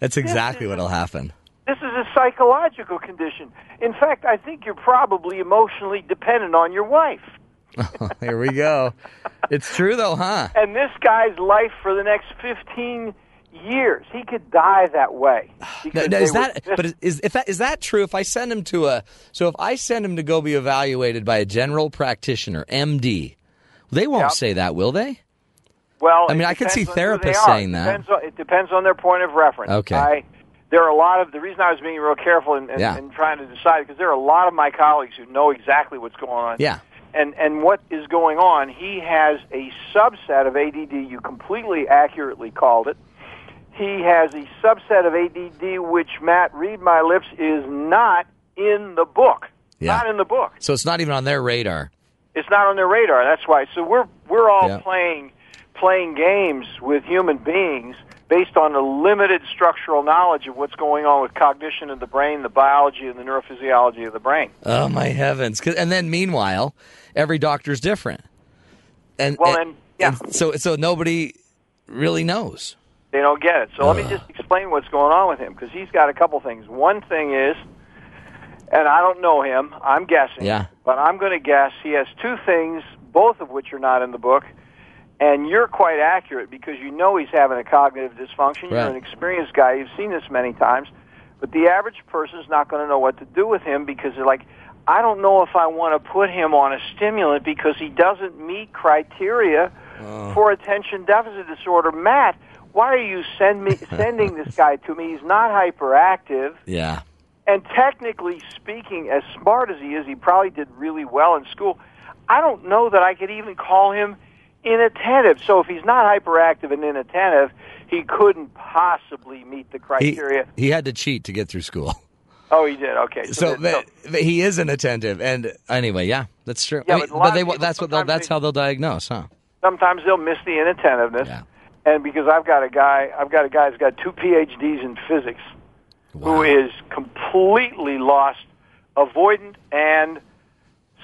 That's exactly what'll happen. This is a psychological condition. In fact, I think you're probably emotionally dependent on your wife. Oh, here we go. It's true, though, huh? And this guy's life for the next 15 years, he could die that way. Now, is that? But is that true? If I send him to a, so if I send him to go be evaluated by a general practitioner, MD, they won't say that, will they? Well, I mean, I could see therapists saying that. It depends on their point of reference. Okay. There are a lot of, the reason I was being real careful in trying to decide, because there are a lot of my colleagues who know exactly what's going on. Yeah. And what is going on, he has a subset of ADD, you completely accurately called it. He has a subset of ADD, which, Matt, read my lips, is not in the book. Yeah. Not in the book. So it's not even on their radar. It's not on their radar. That's why. So we're all playing games with human beings based on the limited structural knowledge of what's going on with cognition of the brain, the biology, and the neurophysiology of the brain. Oh, my heavens. And then, meanwhile, every doctor's different. So nobody really knows. They don't get it. So let me just explain what's going on with him, because he's got a couple things. One thing is, and I don't know him, I'm guessing, but I'm going to guess he has two things, both of which are not in the book. And you're quite accurate, because you know he's having a cognitive dysfunction. Right. You're an experienced guy. You've seen this many times. But the average person's not going to know what to do with him, because they're like, I don't know if I want to put him on a stimulant because he doesn't meet criteria for attention deficit disorder. Matt, why are you sending this guy to me? He's not hyperactive. Yeah. And technically speaking, as smart as he is, he probably did really well in school. I don't know that I could even call him inattentive. So if he's not hyperactive and inattentive, he couldn't possibly meet the criteria. He had to cheat to get through school. Oh, he did. Okay. So he is inattentive. And anyway, that's true. Yeah, I mean, that's how they'll diagnose, huh? Sometimes they'll miss the inattentiveness. Yeah. And because I've got a guy who's got two PhDs in physics, who is completely lost, avoidant, and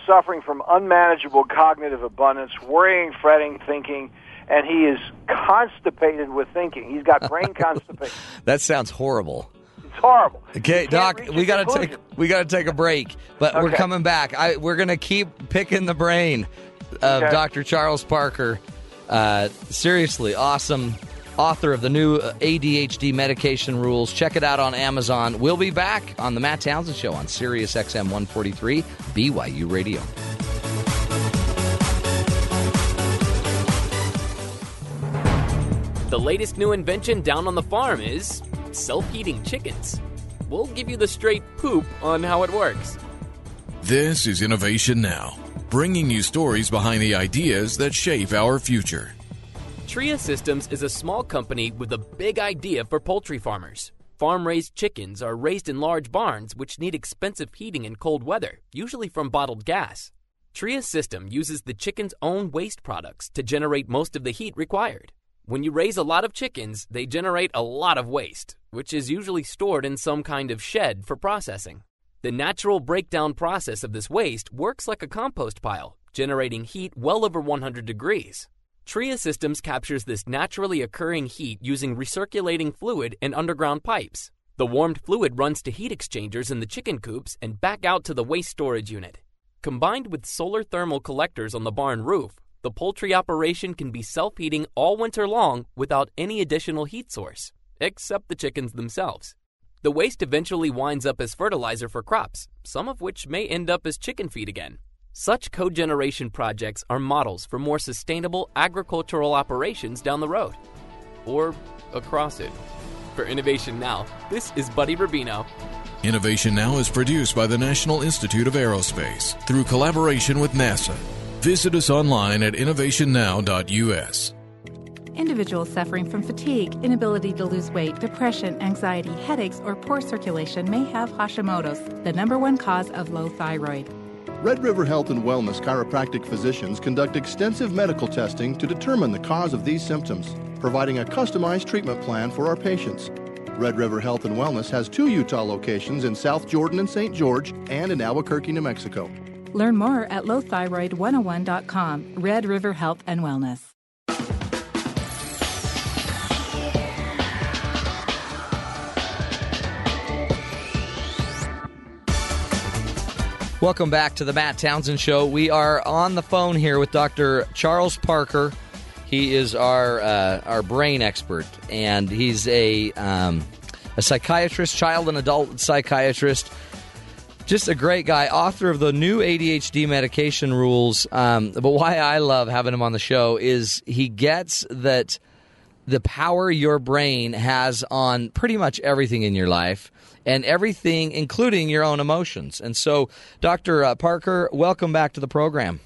suffering from unmanageable cognitive abundance, worrying, fretting, thinking, and he is constipated with thinking. He's got brain constipation. That sounds horrible. It's horrible. Okay, Doc, we gotta take a break, but we're coming back. We're gonna keep picking the brain of Dr. Charles Parker. Seriously, awesome author of the new ADHD Medication Rules. Check it out on Amazon. We'll be back on The Matt Townsend Show on Sirius XM 143 BYU Radio. The latest new invention down on the farm is self-eating chickens. We'll give you the straight poop on how it works. This is Innovation Now, bringing you stories behind the ideas that shape our future. Tria Systems is a small company with a big idea for poultry farmers. Farm-raised chickens are raised in large barns which need expensive heating in cold weather, usually from bottled gas. Tria System uses the chicken's own waste products to generate most of the heat required. When you raise a lot of chickens, they generate a lot of waste, which is usually stored in some kind of shed for processing. The natural breakdown process of this waste works like a compost pile, generating heat well over 100 degrees. Tria Systems captures this naturally occurring heat using recirculating fluid and underground pipes. The warmed fluid runs to heat exchangers in the chicken coops and back out to the waste storage unit. Combined with solar thermal collectors on the barn roof, the poultry operation can be self-heating all winter long without any additional heat source, except the chickens themselves. The waste eventually winds up as fertilizer for crops, some of which may end up as chicken feed again. Such cogeneration projects are models for more sustainable agricultural operations down the road. Or across it. For Innovation Now, this is Buddy Rubino. Innovation Now is produced by the National Institute of Aerospace through collaboration with NASA. Visit us online at innovationnow.us. Individuals suffering from fatigue, inability to lose weight, depression, anxiety, headaches, or poor circulation may have Hashimoto's, the number one cause of low thyroid. Red River Health and Wellness chiropractic physicians conduct extensive medical testing to determine the cause of these symptoms, providing a customized treatment plan for our patients. Red River Health and Wellness has 2 Utah locations in South Jordan and St. George and in Albuquerque, New Mexico. Learn more at lowthyroid101.com. Red River Health and Wellness. Welcome back to the Matt Townsend Show. We are on the phone here with Dr. Charles Parker. He is our brain expert, and he's a psychiatrist, child and adult psychiatrist. Just a great guy, author of the New ADHD Medication Rules. But why I love having him on the show is he gets that the power your brain has on pretty much everything in your life. And everything, including your own emotions. And so, Dr. Parker, welcome back to the program.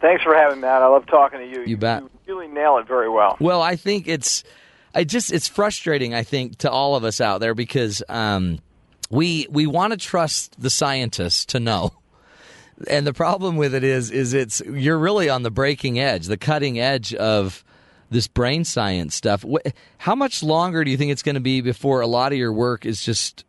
Thanks for having me, Matt. I love talking to you. You bet. You really nail it very well. Well, I think it's frustrating, I think, to all of us out there because we want to trust the scientists to know. And the problem with it is it's you're really on the breaking edge, the cutting edge of this brain science stuff. How much longer do you think it's going to be before a lot of your work is just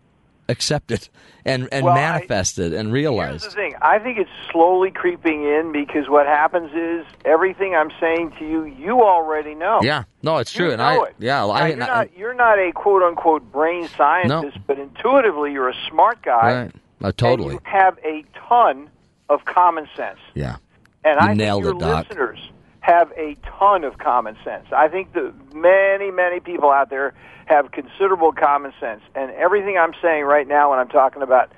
accepted and manifested and realized? Here's the thing. I think it's slowly creeping in because what happens is everything I'm saying to you, you already know. Yeah, no, it's true. You're not a quote unquote brain scientist, but intuitively you're a smart guy. Right. Totally. And you have a ton of common sense. Yeah. And I think your listeners have a ton of common sense. I think that many people out there have considerable common sense. And everything I'm saying right now when I'm talking about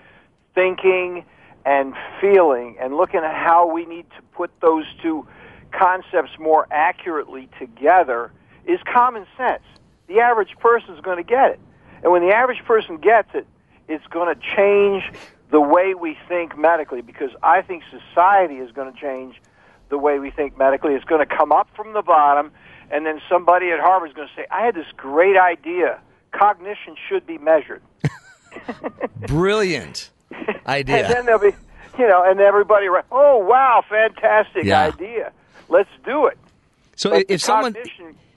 thinking and feeling and looking at how we need to put those two concepts more accurately together is common sense. The average person's going to get it. And when the average person gets it, it's going to change the way we think medically because I think society is going to change the way we think medically. It's going to come up from the bottom. And then somebody at Harvard is going to say, I had this great idea. Cognition should be measured. Brilliant idea. And then they'll be, and everybody, oh, wow, fantastic idea. Let's do it. So but if someone...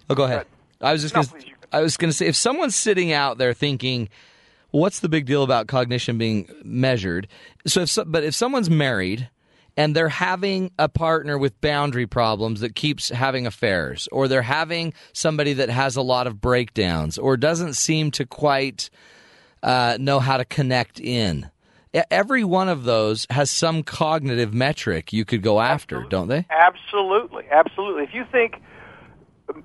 Oh, go ahead. I was going to say, if someone's sitting out there thinking, what's the big deal about cognition being measured? But if someone's married... and they're having a partner with boundary problems that keeps having affairs, or they're having somebody that has a lot of breakdowns, or doesn't seem to quite know how to connect in. Every one of those has some cognitive metric you could go after, don't they? Absolutely, absolutely. If you think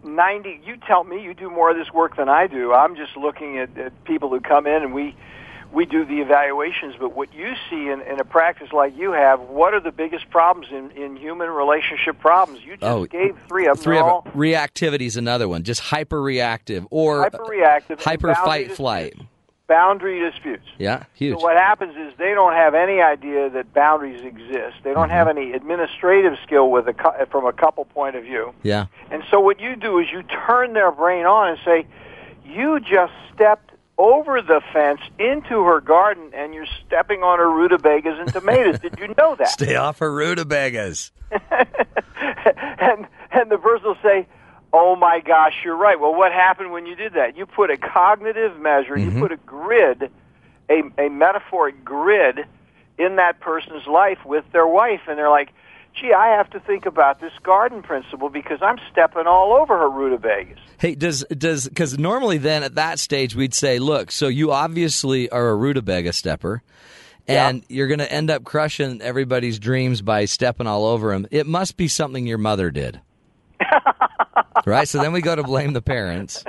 90, you tell me you do more of this work than I do. I'm just looking at people who come in and we do the evaluations, but what you see in a practice like you have, what are the biggest problems in human relationship problems? You just gave 3 of them. 3 of them. Reactivity is another one, just hyper-reactive or hyper-fight-flight. Boundary disputes. Yeah, huge. So what happens is they don't have any idea that boundaries exist. They don't have any administrative skill from a couple point of view. Yeah. And so what you do is you turn their brain on and say, you just stepped over the fence into her garden, and you're stepping on her rutabagas and tomatoes. Did you know that? Stay off her rutabagas. and the person will say, oh, my gosh, you're right. Well, what happened when you did that? You put a cognitive measure, you put a grid, a metaphoric grid in that person's life with their wife, and they're like, gee, I have to think about this garden principle because I'm stepping all over her rutabagas. Hey, because normally then at that stage we'd say, look, so you obviously are a rutabaga stepper, and you're going to end up crushing everybody's dreams by stepping all over them. It must be something your mother did. Right? So then we go to blame the parents.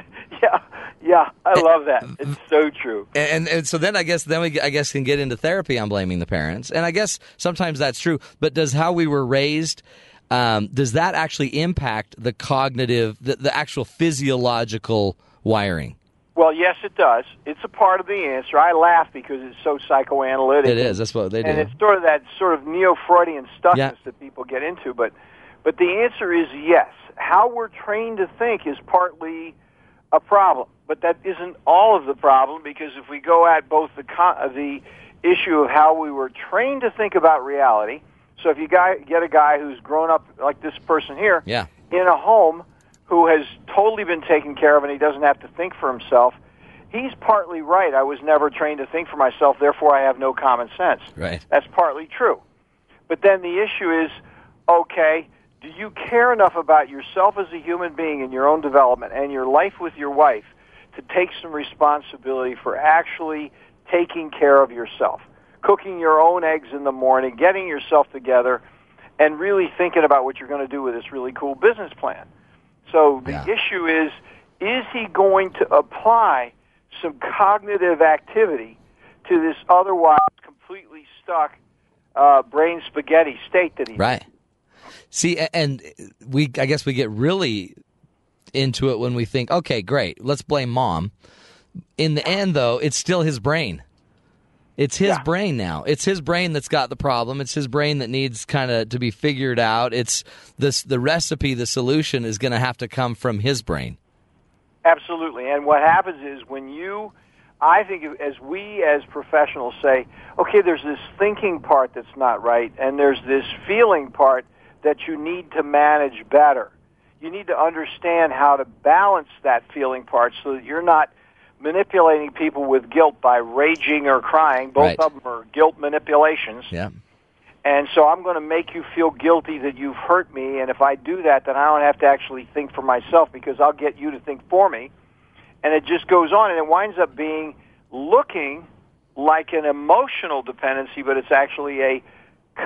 Yeah, I love that. It's so true. And so then I guess can get into therapy on blaming the parents. And I guess sometimes that's true. But does how we were raised, does that actually impact the cognitive, the actual physiological wiring? Well, yes, it does. It's a part of the answer. I laugh because it's so psychoanalytic. It is. That's what they do. And it's sort of that sort of neo-Freudian stuckness that people get into. But the answer is yes. How we're trained to think is partly a problem. But that isn't all of the problem, because if we go at both the issue of how we were trained to think about reality So if you get a guy who's grown up like this person here in a home who has totally been taken care of and he doesn't have to think for himself, he's partly right. I was never trained to think for myself, therefore I have no common sense. Right. That's partly true. But then the issue is, okay, do you care enough about yourself as a human being and your own development and your life with your wife to take some responsibility for actually taking care of yourself, cooking your own eggs in the morning, getting yourself together, and really thinking about what you're going to do with this really cool business plan? So the issue is he going to apply some cognitive activity to this otherwise completely stuck brain spaghetti state that he's in? Right. See, and I guess we get really into it when we think, okay, great, let's blame mom. In the end, though, it's still his brain. It's his brain now. It's his brain that's got the problem. It's his brain that needs kind of to be figured out. It's this, the recipe, the solution is going to have to come from his brain. Absolutely. And what happens is when you, I think as we as professionals say, okay, there's this thinking part that's not right, and there's this feeling part that you need to manage better. You need to understand how to balance that feeling part so that you're not manipulating people with guilt by raging or crying. Both of them are guilt manipulations. Yeah. And so I'm going to make you feel guilty that you've hurt me, and if I do that, then I don't have to actually think for myself because I'll get you to think for me. And it just goes on, and it winds up being looking like an emotional dependency, but it's actually a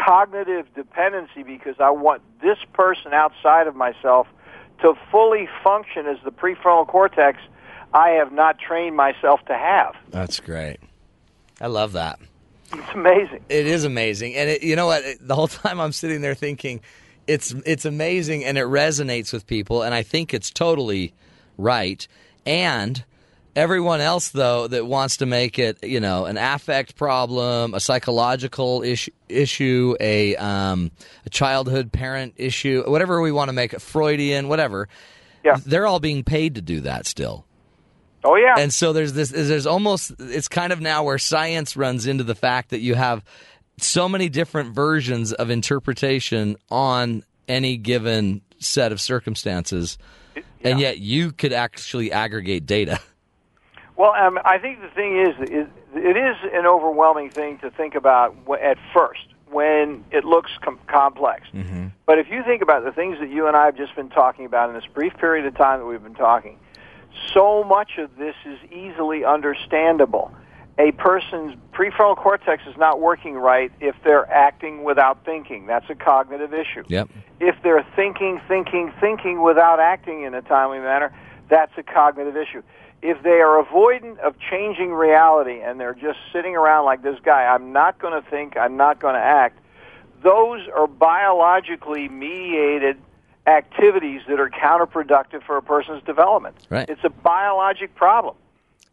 cognitive dependency because I want this person outside of myself to fully function as the prefrontal cortex I have not trained myself to have. That's great. I love that. It's amazing. It is amazing. And it, you know what? The whole time I'm sitting there thinking, it's amazing and it resonates with people, and I think it's totally right. And everyone else, though, that wants to make it, you know, an affect problem, a psychological issue, a childhood parent issue, whatever we want to make it, Freudian, whatever, they're all being paid to do that still. Oh, yeah. And so there's almost, it's kind of now where science runs into the fact that you have so many different versions of interpretation on any given set of circumstances, and yet you could actually aggregate data. Well, I think the thing is, it is an overwhelming thing to think about at first when it looks complex. Mm-hmm. But if you think about the things that you and I have just been talking about in this brief period of time that we've been talking, so much of this is easily understandable. A person's prefrontal cortex is not working right if they're acting without thinking. That's a cognitive issue. Yep. If they're thinking without acting in a timely manner, that's a cognitive issue. If they are avoidant of changing reality and they're just sitting around like this guy, I'm not going to think, I'm not going to act, those are biologically mediated activities that are counterproductive for a person's development. Right. It's a biologic problem.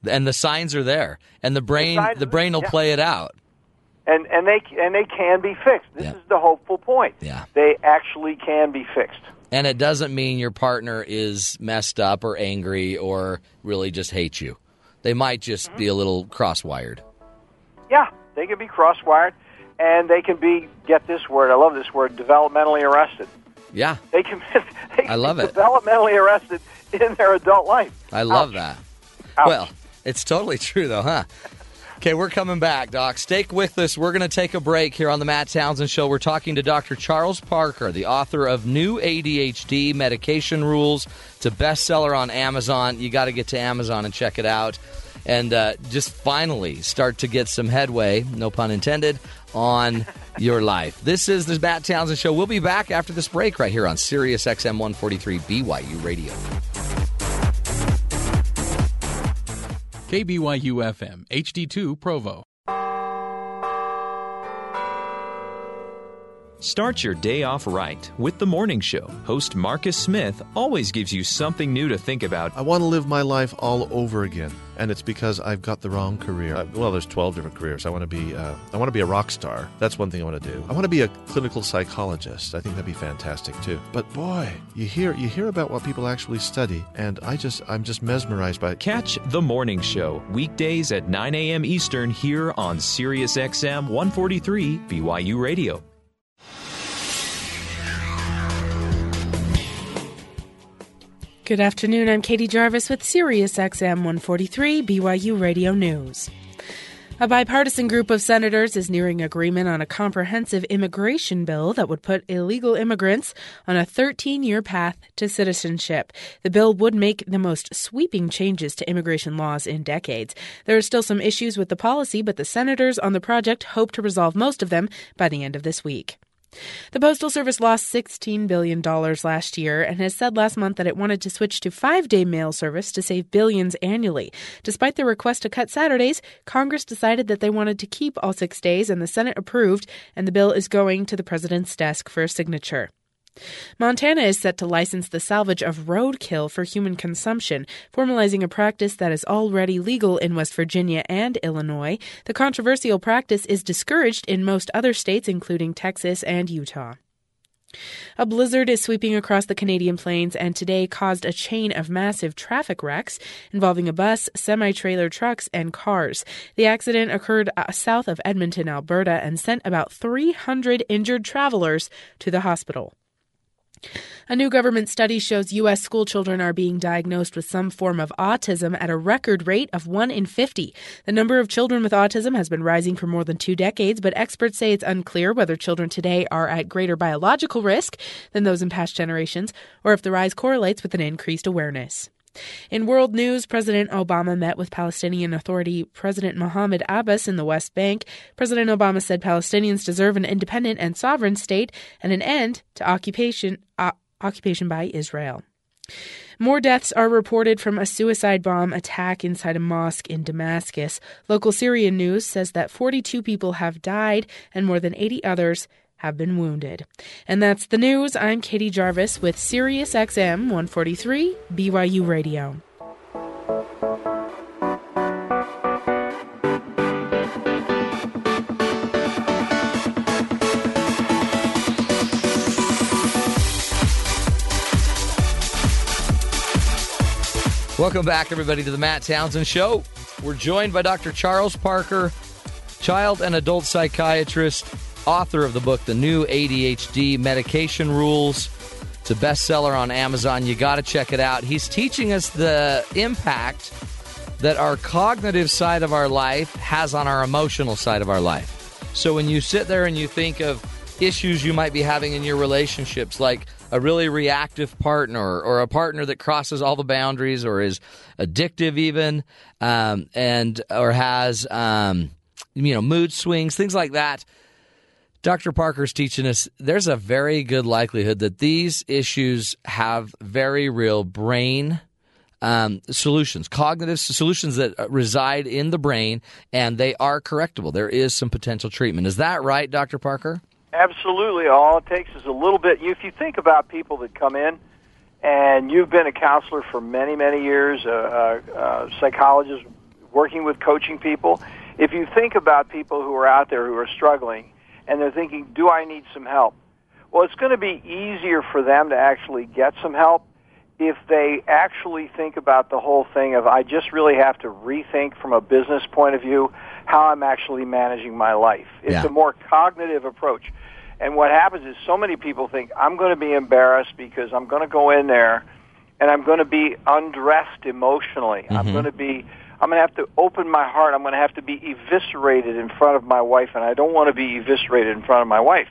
And the signs are there. And the brain will play it out. And they can be fixed. This is the hopeful point. Yeah. They actually can be fixed. And it doesn't mean your partner is messed up or angry or really just hates you. They might just be a little cross-wired. Yeah, they can be cross-wired, and they can be, get this word, I love this word, developmentally arrested. Yeah. They can I love it. Developmentally arrested in their adult life. I love that. Ouch. Well, it's totally true, though, huh? Okay, we're coming back, Doc. Stay with us. We're going to take a break here on the Matt Townsend Show. We're talking to Dr. Charles Parker, the author of New ADHD Medication Rules. It's a bestseller on Amazon. You got to get to Amazon and check it out. And just finally start to get some headway, no pun intended, on your life. This is the Matt Townsend Show. We'll be back after this break right here on Sirius XM 143 BYU Radio. KBYU-FM, HD2 Provo. Start your day off right with The Morning Show. Host Marcus Smith always gives you something new to think about. I want to live my life all over again, and it's because I've got the wrong career. Well, there's 12 different careers. I want to be a rock star. That's one thing I want to do. I want to be a clinical psychologist. I think that'd be fantastic too. But boy, you hear about what people actually study, and I'm just mesmerized by it. Catch The Morning Show weekdays at 9 a.m. Eastern here on Sirius XM 143 BYU Radio. Good afternoon. I'm Katie Jarvis with Sirius XM 143 BYU Radio News. A bipartisan group of senators is nearing agreement on a comprehensive immigration bill that would put illegal immigrants on a 13-year path to citizenship. The bill would make the most sweeping changes to immigration laws in decades. There are still some issues with the policy, but the senators on the project hope to resolve most of them by the end of this week. The Postal Service lost $16 billion last year and has said last month that it wanted to switch to five-day mail service to save billions annually. Despite their request to cut Saturdays, Congress decided that they wanted to keep all 6 days, and the Senate approved, and the bill is going to the president's desk for a signature. Montana is set to license the salvage of roadkill for human consumption, formalizing a practice that is already legal in West Virginia and Illinois. The controversial practice is discouraged in most other states, including Texas and Utah. A blizzard is sweeping across the Canadian plains and today caused a chain of massive traffic wrecks involving a bus, semi-trailer trucks, and cars. The accident occurred south of Edmonton, Alberta, and sent about 300 injured travelers to the hospital. A new government study shows U.S. school children are being diagnosed with some form of autism at a record rate of 1 in 50. The number of children with autism has been rising for more than 2 decades, but experts say it's unclear whether children today are at greater biological risk than those in past generations, or if the rise correlates with an increased awareness. In world news, President Obama met with Palestinian Authority President Mahmoud Abbas in the West Bank. President Obama said Palestinians deserve an independent and sovereign state and an end to occupation by Israel. More deaths are reported from a suicide bomb attack inside a mosque in Damascus. Local Syrian news says that 42 people have died and more than 80 others have been wounded. And that's the news. I'm Katie Jarvis with Sirius XM 143 BYU Radio. Welcome back, everybody, to the Matt Townsend Show. We're joined by Dr. Charles Parker, child and adult psychiatrist, author of the book, The New ADHD Medication Rules. It's a bestseller on Amazon. You got to check it out. He's teaching us the impact that our cognitive side of our life has on our emotional side of our life. So when you sit there and you think of issues you might be having in your relationships, like a really reactive partner or a partner that crosses all the boundaries or is addictive even, or has mood swings, things like that, Dr. Parker's teaching us there's a very good likelihood that these issues have very real brain solutions, cognitive solutions that reside in the brain, and they are correctable. There is some potential treatment. Is that right, Dr. Parker? Absolutely. All it takes is a little bit. If you think about people that come in, and you've been a counselor for many, many years, a psychologist working with coaching people, if you think about people who are out there who are struggling, and they're thinking, do I need some help? Well, it's going to be easier for them to actually get some help if they actually think about the whole thing of, I just really have to rethink from a business point of view how I'm actually managing my life. It's a more cognitive approach. And what happens is so many people think, I'm going to be embarrassed because I'm going to go in there and I'm going to be undressed emotionally. Mm-hmm. I'm going to have to open my heart. I'm going to have to be eviscerated in front of my wife, and I don't want to be eviscerated in front of my wife.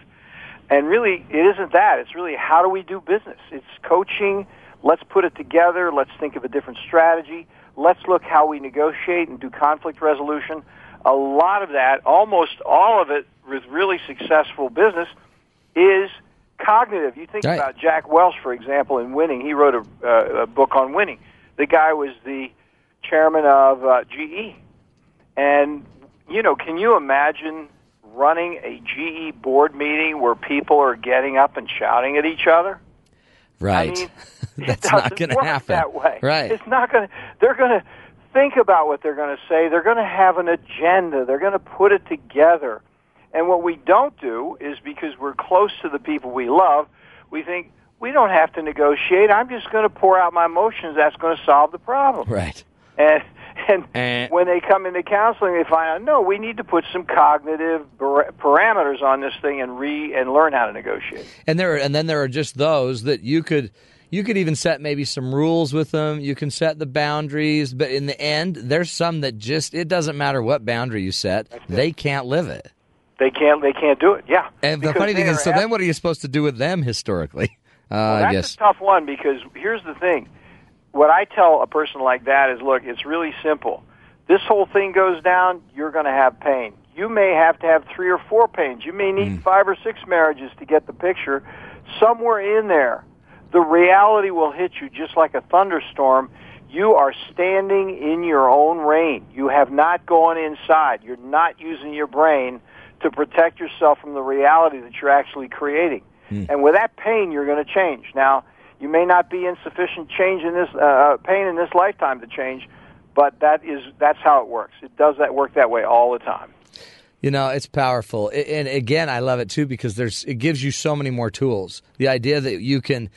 And really, it isn't that. It's really how do we do business? It's coaching. Let's put it together. Let's think of a different strategy. Let's look how we negotiate and do conflict resolution. A lot of that, almost all of it, with really successful business is cognitive. You think about Jack Welch, for example, in Winning. He wrote a book on winning. The guy was the chairman of GE. And, can you imagine running a GE board meeting where people are getting up and shouting at each other? Right. I mean, that's not going to happen that way. Right. It's not going to. They're going to think about what they're going to say. They're going to have an agenda. They're going to put it together. And what we don't do is, because we're close to the people we love, we think we don't have to negotiate. I'm just going to pour out my emotions. That's going to solve the problem. Right. And when they come into counseling, they find out, no, we need to put some cognitive parameters on this thing and learn how to negotiate. And then there are just those that you could, You could even set maybe some rules with them. You can set the boundaries. But in the end, there's some that just, it doesn't matter what boundary you set, they can't live it. They can't do it, yeah. And the funny thing is, so then what are you supposed to do with them historically? Well, that's a tough one, because here's the thing. What I tell a person like that is, look, it's really simple. This whole thing goes down, you're going to have pain. You may have to have 3 or 4 pains. You may need 5 or 6 marriages to get the picture. Somewhere in there, the reality will hit you just like a thunderstorm. You are standing in your own rain. You have not gone inside. You're not using your brain to protect yourself from the reality that you're actually creating. And with that pain, you're going to change. Now, you may not be in sufficient change in this pain in this lifetime to change, but that's how it works. It does that work that way all the time. You know, it's powerful. And again, I love it too, because it gives you so many more tools. The idea that you can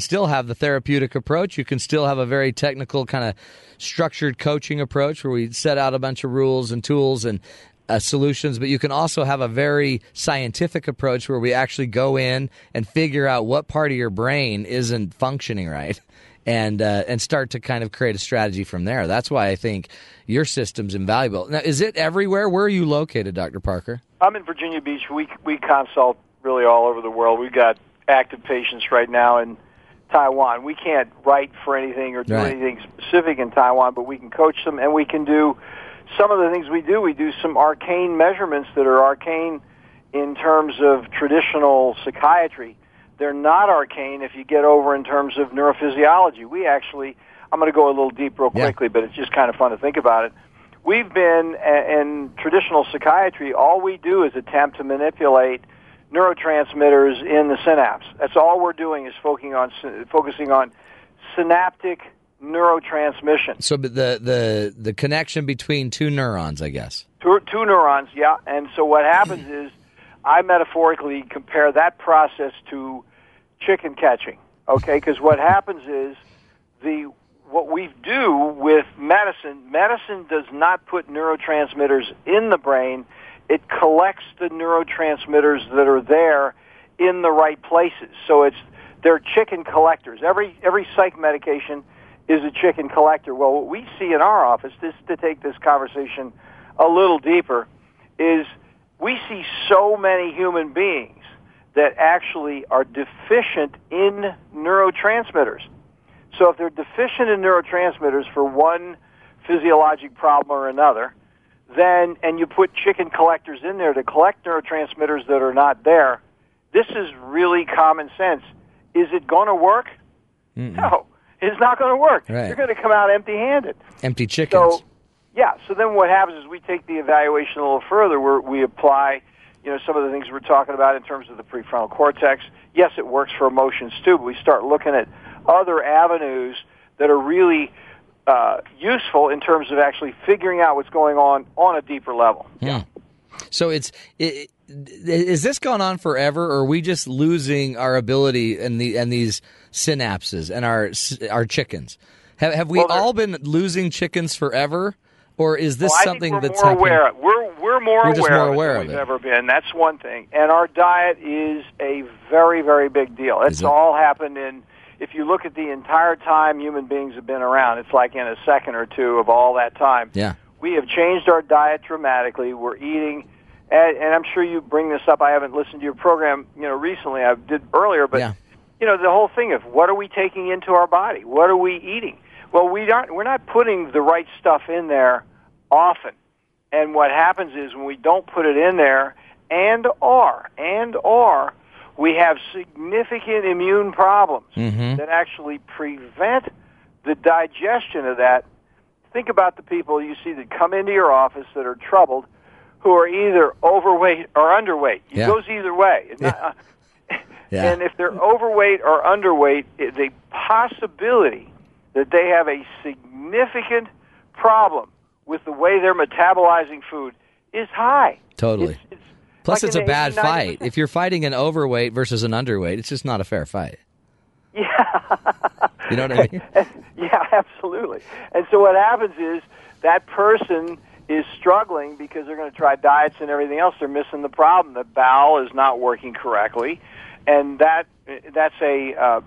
still have the therapeutic approach, you can still have a very technical kind of structured coaching approach where we set out a bunch of rules and tools and solutions, but you can also have a very scientific approach where we actually go in and figure out what part of your brain isn't functioning right, and start to kind of create a strategy from there. That's why I think your system's invaluable. Now, is it everywhere? Where are you located, Dr. Parker? I'm in Virginia Beach. We consult really all over the world. We've got active patients right now in Taiwan. We can't write for anything or do anything specific in Taiwan, but we can coach them, and we can do some of the things we do some arcane measurements that are arcane in terms of traditional psychiatry. They're not arcane if you get over in terms of neurophysiology. I'm going to go a little deep real quickly, but it's just kind of fun to think about it. We've been, in traditional psychiatry, all we do is attempt to manipulate neurotransmitters in the synapse. That's all we're doing is focusing on synaptic neurotransmission. So the connection between two neurons, I guess. Two neurons, yeah. And so what happens is, I metaphorically compare that process to chicken catching, okay? Because what happens is, what we do with medicine does not put neurotransmitters in the brain. It collects the neurotransmitters that are there in the right places. So they're chicken collectors. Every psych medication is a chicken collector. Well, what we see in our office, to take this conversation a little deeper, is we see so many human beings that actually are deficient in neurotransmitters. So if they're deficient in neurotransmitters for one physiologic problem or another, and you put chicken collectors in there to collect neurotransmitters that are not there, this is really common sense. Is it going to work? No. It's not going to work. Right. You're going to come out empty-handed. Empty chickens. So, yeah. So then what happens is we take the evaluation a little further. We apply, some of the things we're talking about in terms of the prefrontal cortex. Yes, it works for emotions too, but we start looking at other avenues that are really useful in terms of actually figuring out what's going on a deeper level. Yeah. So is this going on forever, or are we just losing our ability and these synapses and our chickens? Have we all been losing chickens forever, or is this something that's happening? We're more aware of it than we've ever been. That's one thing. And our diet is a very, very big deal. It's all happened in, if you look at the entire time human beings have been around, it's like in a second or two of all that time. Yeah. We have changed our diet dramatically. We're eating, and I'm sure you bring this up. I haven't listened to your program, recently. I did earlier, but the whole thing of what are we taking into our body? What are we eating? Well, we're not putting the right stuff in there often. And what happens is when we don't put it in there, and we have significant immune problems that actually prevent the digestion of that. Think about the people you see that come into your office that are troubled, who are either overweight or underweight. It goes either way. And if they're overweight or underweight, the possibility that they have a significant problem with the way they're metabolizing food is high. Totally. Plus, like it's a bad fight. If you're fighting an overweight versus an underweight, it's just not a fair fight. Yeah. You know what I mean? Yeah, absolutely. And so what happens is that person is struggling because they're going to try diets and everything else. They're missing the problem. The bowel is not working correctly, and that That's an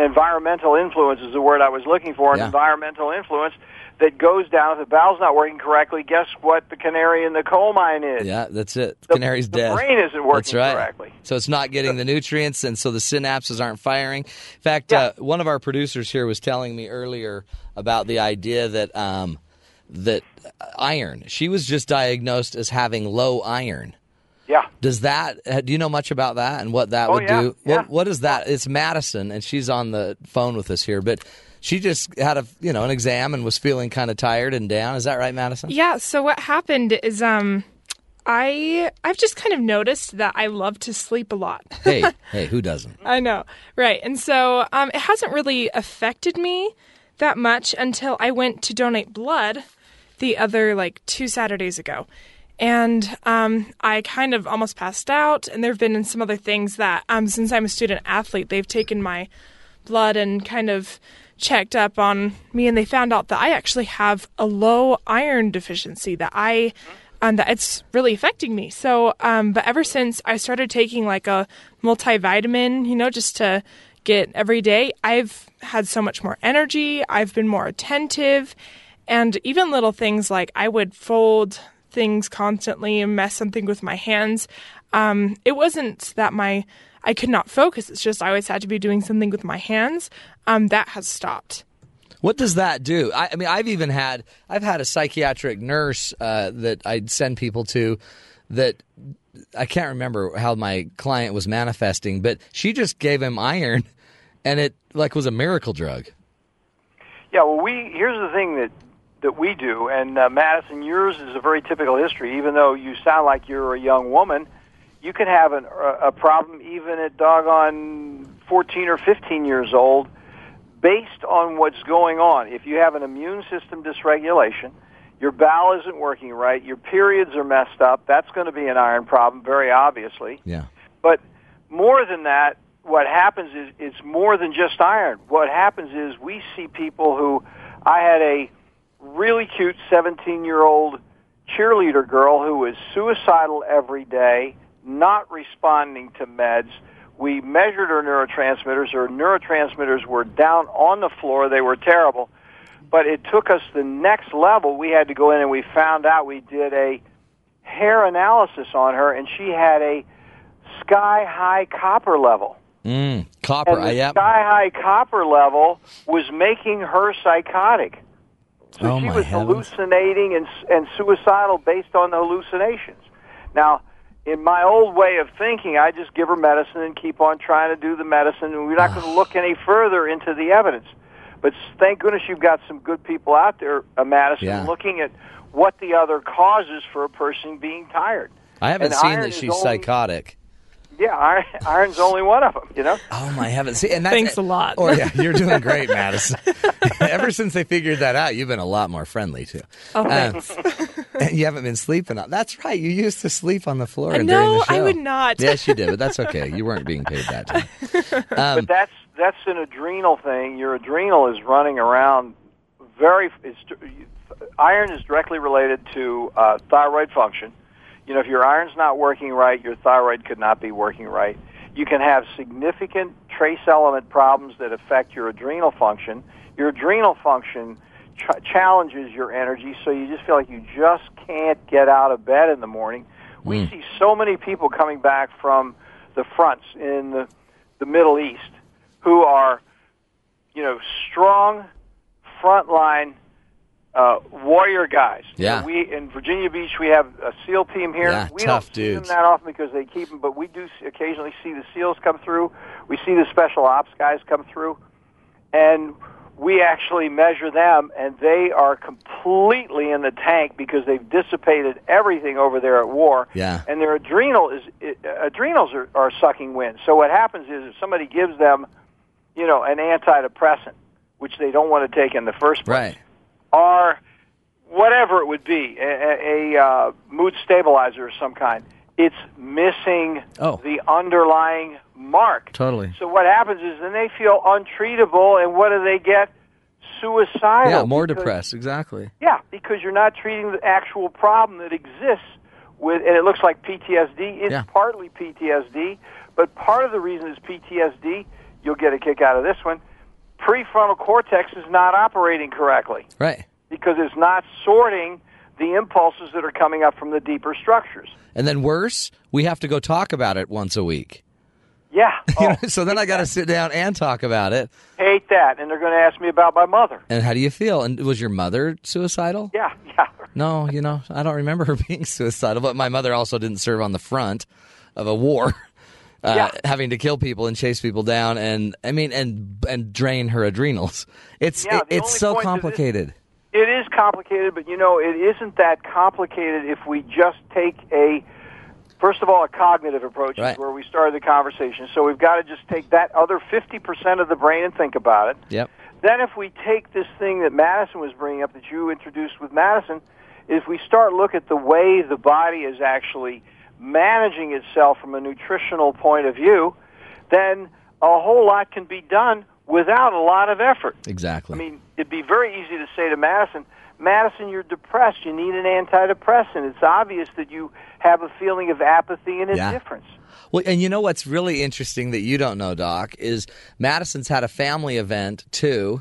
environmental influence is the word I was looking for, an environmental influence that goes down. If the bowel's not working correctly, guess what the canary in the coal mine is? Yeah, that's it. The canary's dead. The brain isn't working correctly. So it's not getting the nutrients, and so the synapses aren't firing. In fact, one of our producers here was telling me earlier about the idea that that iron. She was just diagnosed as having low iron. Yeah. Do you know much about that and what that would do? Yeah. What is that? It's Madison, and she's on the phone with us here, but she just had an exam and was feeling kind of tired and down. Is that right, Madison? Yeah. So what happened is I've just kind of noticed that I love to sleep a lot. Hey, who doesn't? I know. Right. And so it hasn't really affected me that much until I went to donate blood the other two Saturdays ago. And I kind of almost passed out, and there have been some other things that, since I'm a student athlete, they've taken my blood and kind of checked up on me, and they found out that I actually have a low iron deficiency, that it's really affecting me. So, but ever since I started taking a multivitamin, just to get every day, I've had so much more energy, I've been more attentive, and even little things like I would fold things constantly and mess something with my hands. It wasn't that I could not focus. It's just I always had to be doing something with my hands. That has stopped. What does that do? I mean, I've had a psychiatric nurse that I'd send people to that I can't remember how my client was manifesting, but she just gave him iron, and it was a miracle drug. Yeah, well, here's the thing that we do, and Madison, yours is a very typical history. Even though you sound like you're a young woman, you can have a problem even at doggone 14 or 15 years old based on what's going on. If you have an immune system dysregulation, your bowel isn't working right, your periods are messed up, that's going to be an iron problem, very obviously. Yeah. But more than that, what happens is it's more than just iron. What happens is we see people who, I had a really cute 17-year-old cheerleader girl who was suicidal every day, not responding to meds. We measured her neurotransmitters. Her neurotransmitters were down on the floor. They were terrible. But it took us the next level. We had to go in and we found out, we did a hair analysis on her, and she had a sky-high copper level. Copper, and the sky-high copper level was making her psychotic. So she was hallucinating and suicidal based on the hallucinations. Now, in my old way of thinking, I just give her medicine and keep on trying to do the medicine, and we're not going to look any further into the evidence. But thank goodness you've got some good people out there, Madison, looking at what the other causes for a person being tired. I haven't seen that she's psychotic. Yeah, iron's only one of them, Oh, my heavens. See, thanks a lot. Oh, yeah, you're doing great, Madison. Ever since they figured that out, you've been a lot more friendly, too. Oh, thanks. And you haven't been sleeping. That's right. You used to sleep on the floor during the show. No, I would not. Yes, you did, but that's okay. You weren't being paid that time. But that's an adrenal thing. Your adrenal is running around iron is directly related to thyroid function. If your iron's not working right, your thyroid could not be working right. You can have significant trace element problems that affect your adrenal function. Your adrenal function challenges your energy, so you just feel like you just can't get out of bed in the morning. We see so many people coming back from the fronts in the Middle East who are, strong, frontline warrior guys. Yeah. We in Virginia Beach, we have a SEAL team here. Yeah, we don't see them that often because they keep them, but we do occasionally see the SEALs come through. We see the special ops guys come through, and we actually measure them, and they are completely in the tank because they've dissipated everything over there at war. Yeah. And their adrenals are sucking wind. So what happens is if somebody gives them, an antidepressant, which they don't want to take in the first place. Right. Or whatever it would be, a mood stabilizer of some kind, it's missing the underlying mark. Totally. So what happens is then they feel untreatable, and what do they get? Suicidal. Yeah, more depressed, exactly. Yeah, because you're not treating the actual problem that exists, with, and it looks like PTSD. It's partly PTSD, but part of the reason is PTSD. You'll get a kick out of this one. Prefrontal cortex is not operating correctly. Right. Because it's not sorting the impulses that are coming up from the deeper structures. And then worse, we have to go talk about it once a week. Yeah. Oh, you know, so then I got to sit down and talk about it. Hate that. And they're going to ask me about my mother. And how do you feel? And was your mother suicidal? Yeah. Yeah. No, you know, I don't remember her being suicidal, but my mother also didn't serve on the front of a war. Having to kill people and chase people down, and I mean, and drain her adrenals. It's so complicated. It is complicated, but you know, it isn't that complicated if we just take a cognitive approach, right, is where we started the conversation. So we've got to just take that other 50% of the brain and think about it. Yep. Then if we take this thing that Madison was bringing up, that you introduced with Madison, if we start look at the way the body is actually managing itself from a nutritional point of view, then a whole lot can be done without a lot of effort. Exactly. I mean, it'd be very easy to say to Madison, you're depressed. You need an antidepressant. It's obvious that you have a feeling of apathy and indifference. Well, and you know what's really interesting that you don't know, Doc, is Madison's had a family event, too,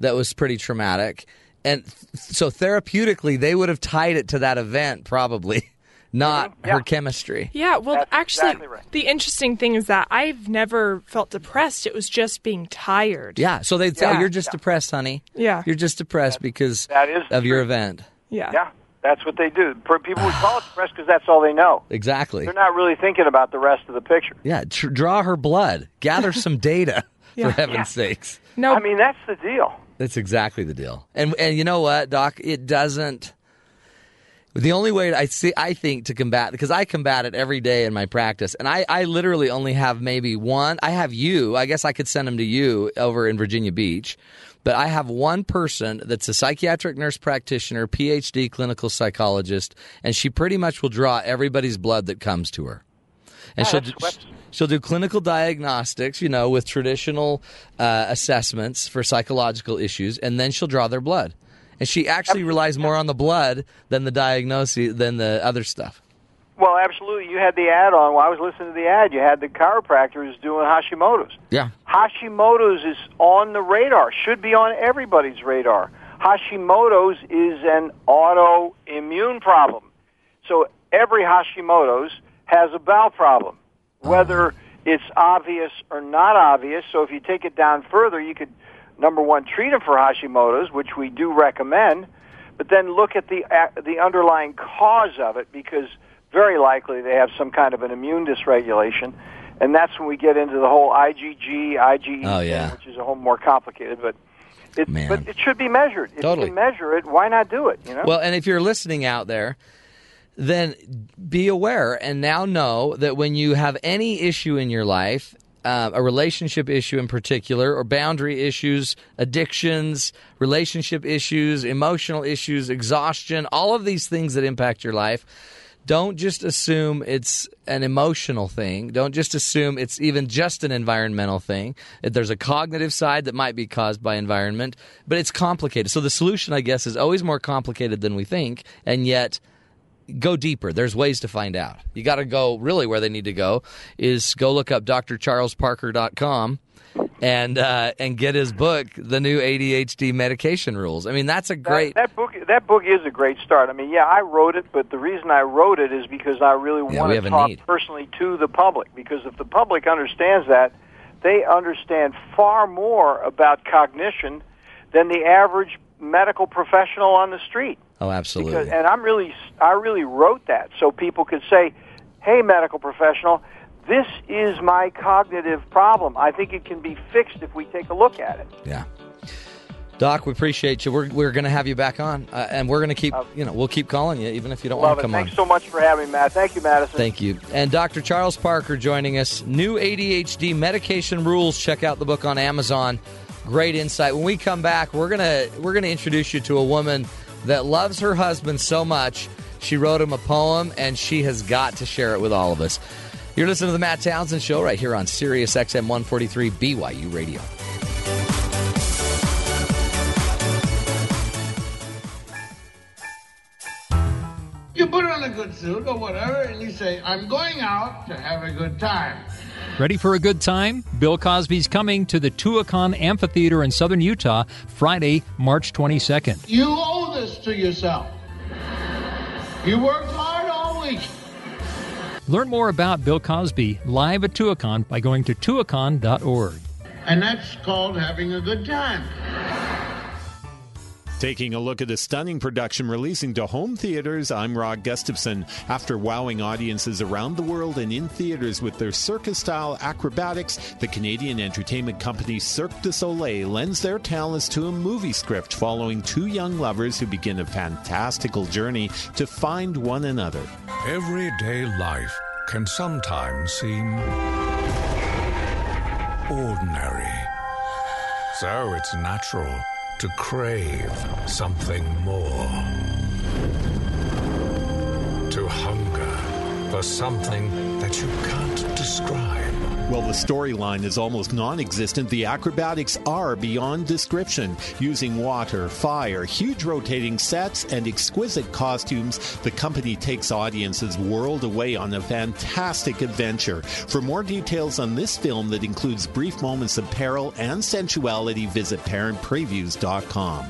that was pretty traumatic. And so therapeutically, they would have tied it to that event probably. Not her chemistry. Yeah, well, that's actually, exactly right. The interesting thing is that I've never felt depressed. It was just being tired. Yeah, so they'd say, you're just depressed, honey. Yeah. You're just depressed because of your event. Yeah. Yeah, that's what they do. People would call it depressed because that's all they know. Exactly. They're not really thinking about the rest of the picture. Yeah, draw her blood. Gather some data, for heaven's sakes. No, I mean, that's the deal. That's exactly the deal. And you know what, Doc? It doesn't... The only way I think to combat, because I combat it every day in my practice, and I literally only have maybe one. I have you. I guess I could send them to you over in Virginia Beach. But I have one person that's a psychiatric nurse practitioner, PhD clinical psychologist, and she pretty much will draw everybody's blood that comes to her. And she'll do clinical diagnostics, you know, with traditional assessments for psychological issues, and then she'll draw their blood. And she actually relies more on the blood than the diagnosis, than the other stuff. Well, absolutely. You had the ad on. While I was listening to the ad, you had the chiropractor who's doing Hashimoto's. Yeah. Hashimoto's is on the radar, should be on everybody's radar. Hashimoto's is an autoimmune problem. So every Hashimoto's has a bowel problem, whether it's obvious or not obvious. So if you take it down further, you could... Number one, treat them for Hashimoto's, which we do recommend, but then look at the underlying cause of it, because very likely they have some kind of an immune dysregulation, and that's when we get into the whole IgG, IgE, which is a whole more complicated, but it should be measured. If you can measure it, why not do it? You know? Well, and if you're listening out there, then be aware and now know that when you have any issue in your life, a relationship issue in particular, or boundary issues, addictions, relationship issues, emotional issues, exhaustion, all of these things that impact your life, don't just assume it's an emotional thing. Don't just assume it's even just an environmental thing. There's a cognitive side that might be caused by environment, but it's complicated. So the solution, I guess, is always more complicated than we think, and yet... Go deeper. There's ways to find out. You got to go really where they need to go is go look up drcharlesparker.com and get his book, The New ADHD Medication Rules. I mean, that's a great... That book is a great start. I mean, I wrote it, but the reason I wrote it is because I really want to talk personally to the public, because if the public understands that, they understand far more about cognition than the average medical professional on the street. Oh, absolutely. Because, and I really wrote that so people could say, hey, medical professional, this is my cognitive problem. I think it can be fixed if we take a look at it. Yeah. Doc, we appreciate you. We're going to have you back on, and we're going to keep, we'll keep calling you even if you don't want to come on. Thanks so much for having me, Matt. Thank you, Madison. Thank you. And Dr. Charles Parker joining us, New ADHD Medication Rules. Check out the book on Amazon. Great insight. When we come back, we're going to introduce you to a woman that loves her husband so much, she wrote him a poem, and she has got to share it with all of us. You're listening to The Matt Townsend Show right here on Sirius XM 143 BYU Radio. You put it on a good suit or whatever, and you say, I'm going out to have a good time. Ready for a good time? Bill Cosby's coming to the Tuacon Amphitheater in southern Utah Friday, March 22nd. You owe this to yourself. You worked hard all week. Learn more about Bill Cosby live at Tuacon by going to tuacon.org. And that's called having a good time. Taking a look at a stunning production releasing to home theaters, I'm Rod Gustafson. After wowing audiences around the world and in theaters with their circus-style acrobatics, the Canadian entertainment company Cirque du Soleil lends their talents to a movie script following two young lovers who begin a fantastical journey to find one another. Everyday life can sometimes seem ordinary, so it's natural to crave something more, to hunger for something that you can't describe. Well, the storyline is almost non-existent. The acrobatics are beyond description. Using water, fire, huge rotating sets, and exquisite costumes, the company takes audiences whirled away on a fantastic adventure. For more details on this film that includes brief moments of peril and sensuality, visit parentpreviews.com.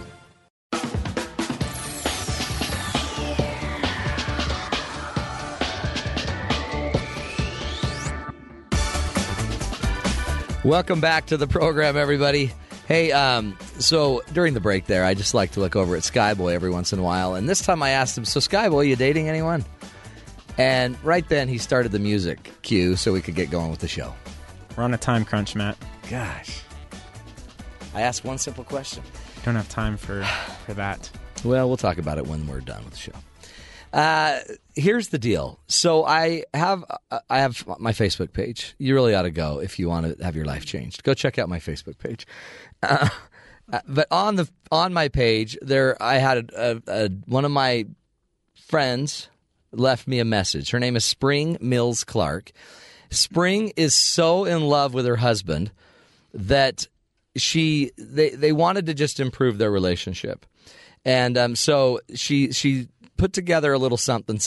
Welcome back to the program, everybody. Hey, so during the break there, I just like to look over at Skyboy every once in a while. And this time I asked him, so Skyboy, you dating anyone? And right then he started the music cue so we could get going with the show. We're on a time crunch, Matt. Gosh. I asked one simple question. Don't have time for that. Well, we'll talk about it when we're done with the show. Here's the deal. So I have my Facebook page. You really ought to go if you want to have your life changed. Go check out my Facebook page. But on my page there, I had one of my friends left me a message. Her name is Spring Mills Clark. Spring is so in love with her husband that they wanted to just improve their relationship, and so she put together a little something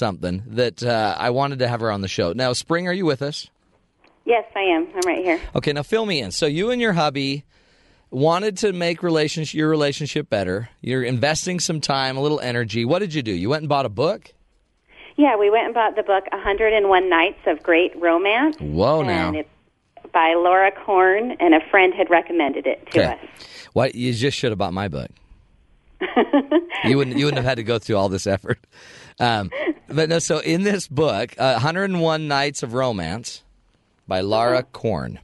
that I wanted to have her on the show. Now, Spring, are you with us? Yes, I am. I'm right here. Okay, now fill me in. So you and your hubby wanted to make your relationship better. You're investing some time, a little energy. What did you do? You went and bought a book? Yeah, we went and bought the book 101 Nights of Great Romance. Whoa, now. And it's by Laura Korn, and a friend had recommended it to us. Well, you just should have bought my book. You wouldn't have had to go through all this effort. But no, so in this book, 101 Nights of Romance by Laura Korn.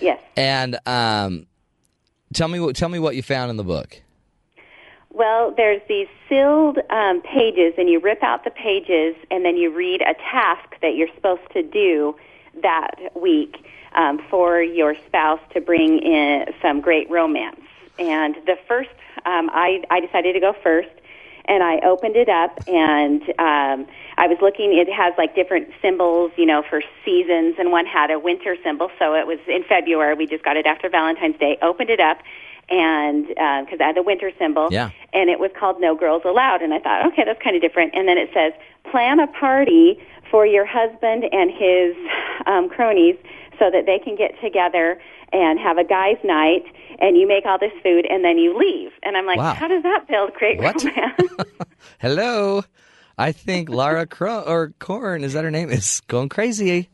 Yes. And tell me what you found in the book. Well, there's these sealed pages, and you rip out the pages, and then you read a task that you're supposed to do that week for your spouse to bring in some great romance. And the first I decided to go first, and I opened it up, and I was looking. It has, like, different symbols, you know, for seasons, and one had a winter symbol, so it was in February. We just got it after Valentine's Day. Opened it up, and because I had the winter symbol, and it was called No Girls Allowed, and I thought, okay, that's kind of different. And then it says, plan a party for your husband and his cronies so that they can get together and have a guys' night, and you make all this food, and then you leave. And I'm like, wow. How does that build great romance? Hello. I think Laura Korn, is that her name, is going crazy.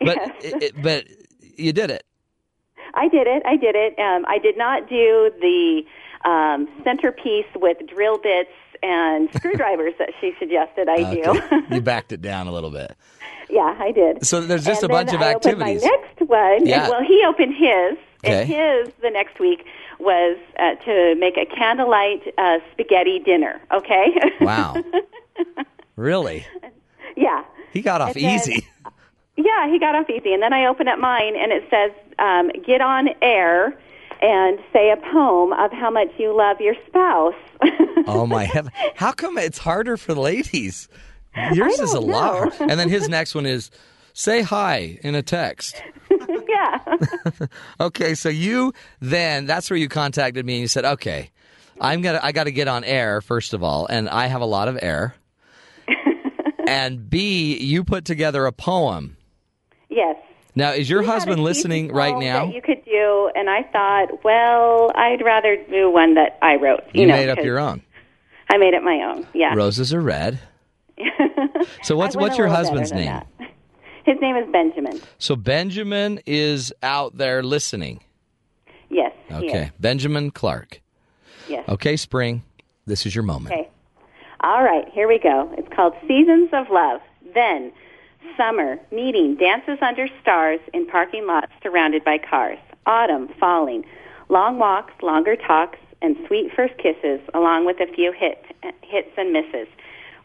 But yes. But you did it. I did it. I did not do the centerpiece with drill bits and screwdrivers that she suggested I do. You backed it down a little bit. Yeah, I did. So there's just a bunch of activities. My next one, well, he opened his. Okay. And his, the next week, was to make a candlelight spaghetti dinner, okay? Wow. Really? Yeah. He got off easy. Yeah, he got off easy. And then I open up mine, and it says, get on air and say a poem of how much you love your spouse. Oh, my heaven. How come it's harder for ladies? Yours is a lot. And then his next one is, say hi in a text. Yeah. Okay, so you then, that's where you contacted me and you said, okay, I got to get on air, first of all, and I have a lot of air. And B, you put together a poem. Yes. Now, is your husband listening right now? That you could do, and I thought, well, I'd rather do one that I wrote. You made up your own. I made it my own. Yeah. Roses are red. So what's your husband's name? That. His name is Benjamin. So Benjamin is out there listening. Yes. Okay. Benjamin Clark. Yes. Okay, Spring. This is your moment. Okay. All right, here we go. It's called Seasons of Love. Then, summer, meeting, dances under stars in parking lots surrounded by cars. Autumn, falling, long walks, longer talks, and sweet first kisses along with a few hits and misses.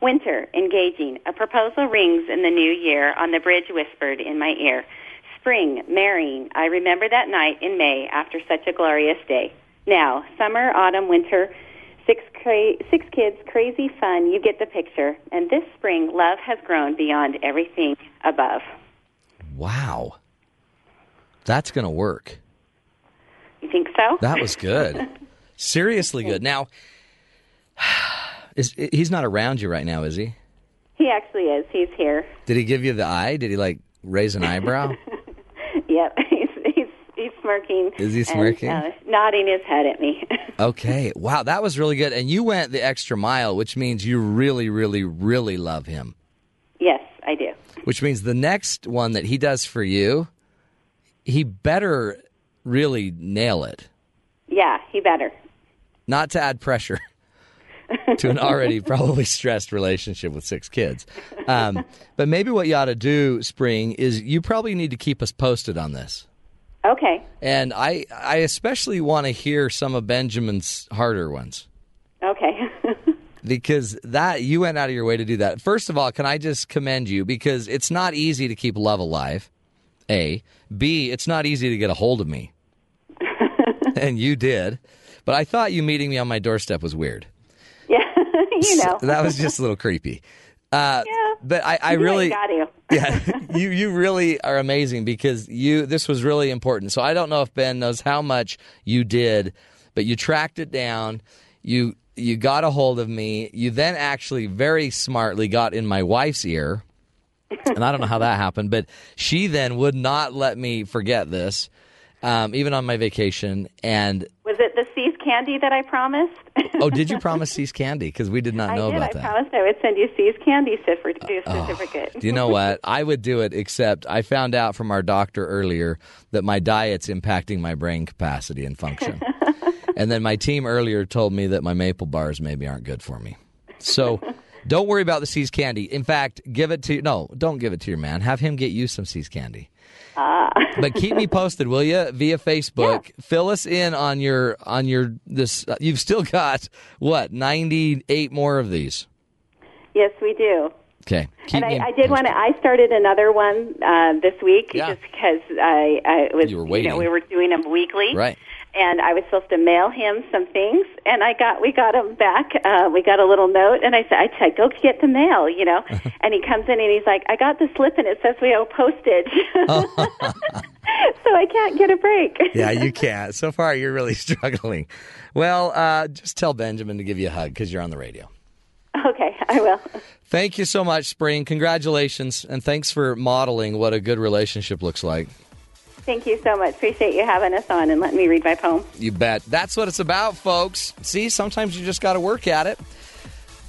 Winter, engaging, a proposal rings in the new year on the bridge whispered in my ear. Spring, marrying, I remember that night in May after such a glorious day. Now, summer, autumn, winter, six kids, crazy fun, you get the picture. And this spring, love has grown beyond everything above. Wow. That's going to work. You think so? That was good. Seriously good. Now, he's not around you right now, is he? He actually is. He's here. Did he give you the eye? Did he, like, raise an eyebrow? Yep. He's smirking. Is he smirking? And, nodding his head at me. Okay. Wow, that was really good. And you went the extra mile, which means you really, really, really love him. Yes, I do. Which means the next one that he does for you, he better really nail it. Yeah, he better. Not to add pressure to an already probably stressed relationship with six kids. But maybe what you ought to do, Spring, is you probably need to keep us posted on this. Okay. And I especially want to hear some of Benjamin's harder ones. Okay. Because that you went out of your way to do that. First of all, can I just commend you? Because it's not easy to keep love alive, A. B, it's not easy to get a hold of me. And you did. But I thought you meeting me on my doorstep was weird. Yeah, you know. So that was just a little creepy. Yeah. But I really got you. Yeah, you really are amazing because this was really important. So I don't know if Ben knows how much you did, but you tracked it down. You got a hold of me. You then actually very smartly got in my wife's ear. And I don't know how that happened, but she then would not let me forget this. Even on my vacation. And was it the C's candy that I promised? Oh, did you promise C's candy? Because we did not know about that. I promised I would send you C's candy certificate. Do you know what? I would do it, except I found out from our doctor earlier that my diet's impacting my brain capacity and function. And then my team earlier told me that my maple bars maybe aren't good for me. So don't worry about the C's candy. In fact, don't give it to your man. Have him get you some C's candy. But keep me posted, will you, via Facebook? Yeah. Fill us in on your this. You've still got, 98 more of these? Yes, we do. Okay. I started another one this week just because I was. You were waiting. We were doing them weekly. Right. And I was supposed to mail him some things, and we got him back. We got a little note, and I said, go get the mail, you know. And he comes in, and he's like, I got the slip, and it says we owe postage. So I can't get a break. Yeah, you can't. So far, you're really struggling. Well, just tell Benjamin to give you a hug because you're on the radio. Okay, I will. Thank you so much, Spring. Congratulations, and thanks for modeling what a good relationship looks like. Thank you so much. Appreciate you having us on and letting me read my poem. You bet. That's what it's about, folks. See, sometimes you just got to work at it.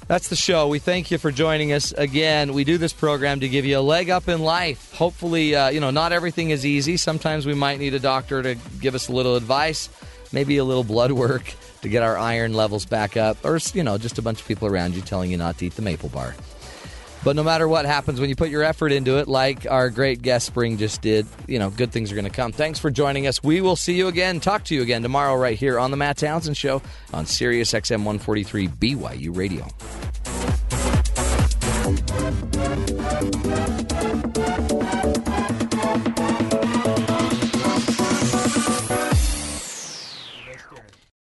That's the show. We thank you for joining us. Again, we do this program to give you a leg up in life. Hopefully, not everything is easy. Sometimes we might need a doctor to give us a little advice, maybe a little blood work to get our iron levels back up, or, just a bunch of people around you telling you not to eat the maple bar. But no matter what happens, when you put your effort into it, like our great guest Spring just did, good things are going to come. Thanks for joining us. We will see you again, talk to you again tomorrow right here on The Matt Townsend Show on Sirius XM 143 BYU Radio.